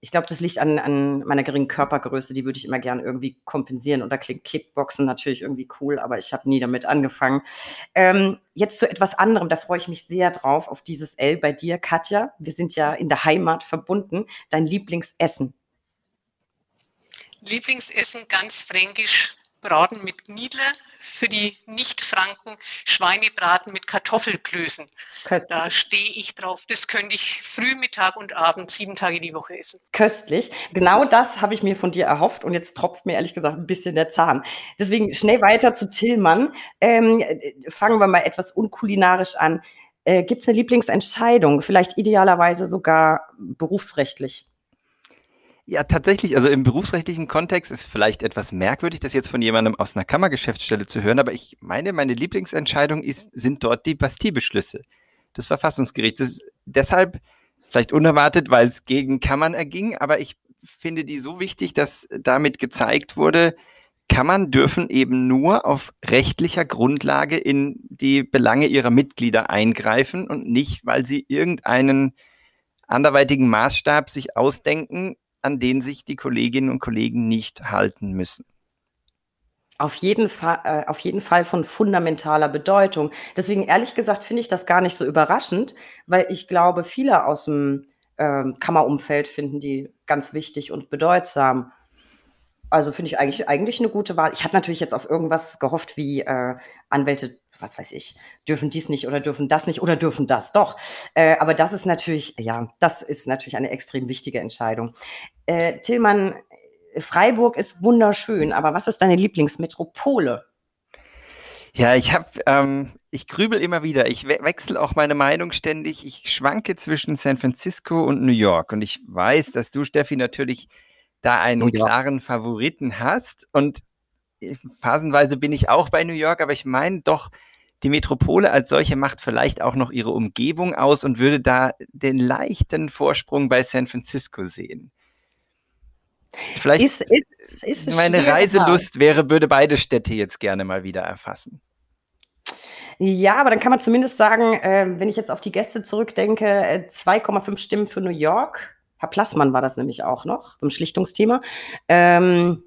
Ich glaube, das liegt an, an meiner geringen Körpergröße. Die würde ich immer gerne irgendwie kompensieren. Und da klingt Kickboxen natürlich irgendwie cool, aber ich habe nie damit angefangen. Ähm, jetzt zu etwas anderem. Da freue ich mich sehr drauf, auf dieses L bei dir, Katja. Wir sind ja in der Heimat verbunden. Dein Lieblingsessen? Lieblingsessen, ganz fränkisch, Braten mit Gnidler. Für die Nicht-Franken Schweinebraten mit Kartoffelklößen. Köstlich. Da stehe ich drauf. Das könnte ich früh, Mittag und Abend, sieben Tage die Woche essen. Köstlich. Genau das habe ich mir von dir erhofft und jetzt tropft mir ehrlich gesagt ein bisschen der Zahn. Deswegen schnell weiter zu Tilmann. Ähm, fangen wir mal etwas unkulinarisch an. Äh, gibt es eine Lieblingsentscheidung? Vielleicht idealerweise sogar berufsrechtlich? Ja, tatsächlich. Also im berufsrechtlichen Kontext ist vielleicht etwas merkwürdig, das jetzt von jemandem aus einer Kammergeschäftsstelle zu hören, aber ich meine, meine Lieblingsentscheidung ist, sind dort die Bastille-Beschlüsse des Verfassungsgerichts. Das ist deshalb vielleicht unerwartet, weil es gegen Kammern erging, aber ich finde die so wichtig, dass damit gezeigt wurde, Kammern dürfen eben nur auf rechtlicher Grundlage in die Belange ihrer Mitglieder eingreifen und nicht, weil sie irgendeinen anderweitigen Maßstab sich ausdenken, an denen sich die Kolleginnen und Kollegen nicht halten müssen. Auf jeden Fall, äh, auf jeden Fall von fundamentaler Bedeutung. Deswegen ehrlich gesagt finde ich das gar nicht so überraschend, weil ich glaube, viele aus dem äh, Kammerumfeld finden die ganz wichtig und bedeutsam. Also finde ich eigentlich, eigentlich eine gute Wahl. Ich hatte natürlich jetzt auf irgendwas gehofft wie äh, Anwälte, was weiß ich, dürfen dies nicht oder dürfen das nicht oder dürfen das doch. Äh, aber das ist natürlich, ja, das ist natürlich eine extrem wichtige Entscheidung. Äh, Tilmann, Freiburg ist wunderschön, aber was ist deine Lieblingsmetropole? Ja, ich habe, ähm, ich grübel immer wieder. Ich we- wechsle auch meine Meinung ständig. Ich schwanke zwischen San Francisco und New York. Und ich weiß, dass du, Steffi, natürlich da einen New York klaren Favoriten hast und phasenweise bin ich auch bei New York, aber ich meine doch, die Metropole als solche macht vielleicht auch noch ihre Umgebung aus und würde da den leichten Vorsprung bei San Francisco sehen. Vielleicht ist, ist, ist meine Reiselust wäre, würde beide Städte jetzt gerne mal wieder erfassen. Ja, aber dann kann man zumindest sagen, äh, wenn ich jetzt auf die Gäste zurückdenke, äh, zwei Komma fünf Stimmen für New York. Herr Plassmann war das nämlich auch noch, beim Schlichtungsthema. Ähm,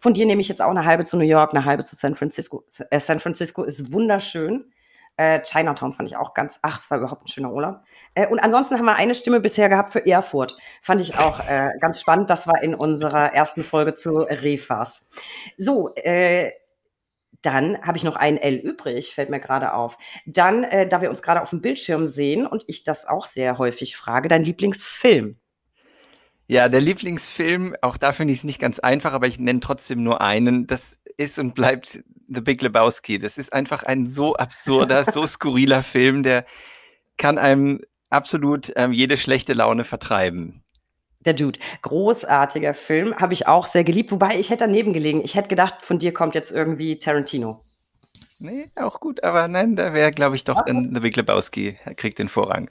von dir nehme ich jetzt auch eine halbe zu New York, eine halbe zu San Francisco. Äh, San Francisco ist wunderschön. Äh, Chinatown fand ich auch ganz, ach, es war überhaupt ein schöner Urlaub. Äh, und ansonsten haben wir eine Stimme bisher gehabt für Erfurt. Fand ich auch äh, ganz spannend. Das war in unserer ersten Folge zu Refas. So, äh, dann habe ich noch ein L übrig, fällt mir gerade auf. Dann, äh, da wir uns gerade auf dem Bildschirm sehen und ich das auch sehr häufig frage, dein Lieblingsfilm? Ja, der Lieblingsfilm, auch da finde ich es nicht ganz einfach, aber ich nenne trotzdem nur einen, das ist und bleibt The Big Lebowski. Das ist einfach ein so absurder, so skurriler Film, der kann einem absolut ähm, jede schlechte Laune vertreiben. Der Dude. Großartiger Film. Habe ich auch sehr geliebt. Wobei, ich hätte daneben gelegen. Ich hätte gedacht, von dir kommt jetzt irgendwie Tarantino. Nee, auch gut. Aber nein, da wäre, glaube ich, doch okay. Dann der Winkler-Bauski. Er kriegt den Vorrang.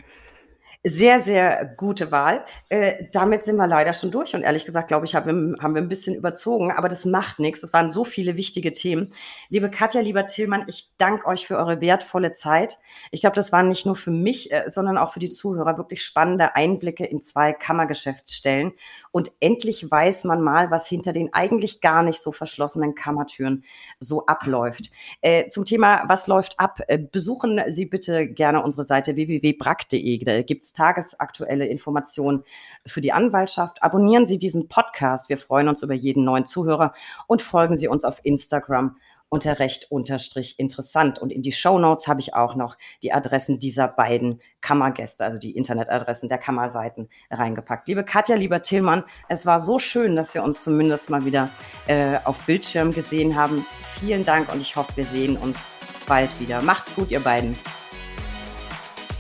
Sehr, sehr gute Wahl. Äh, damit sind wir leider schon durch. Und ehrlich gesagt, glaube ich, haben wir, haben wir ein bisschen überzogen. Aber das macht nichts. Es waren so viele wichtige Themen. Liebe Katja, lieber Tilmann, ich danke euch für eure wertvolle Zeit. Ich glaube, das waren nicht nur für mich, äh, sondern auch für die Zuhörer wirklich spannende Einblicke in zwei Kammergeschäftsstellen. Und endlich weiß man mal, was hinter den eigentlich gar nicht so verschlossenen Kammertüren so abläuft. Äh, zum Thema, was läuft ab? Äh, besuchen Sie bitte gerne unsere Seite w w w punkt brak punkt de. Da gibt es tagesaktuelle Informationen für die Anwaltschaft. Abonnieren Sie diesen Podcast. Wir freuen uns über jeden neuen Zuhörer und folgen Sie uns auf Instagram unter recht-interessant. Und in die Shownotes habe ich auch noch die Adressen dieser beiden Kammergäste, also die Internetadressen der Kammerseiten reingepackt. Liebe Katja, lieber Tilmann, es war so schön, dass wir uns zumindest mal wieder äh, auf Bildschirm gesehen haben. Vielen Dank und ich hoffe, wir sehen uns bald wieder. Macht's gut, ihr beiden.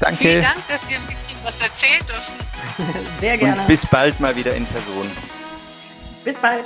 Danke. Vielen Dank, dass wir ein bisschen was erzählen durften. Sehr gerne. Und bis bald mal wieder in Person. Bis bald.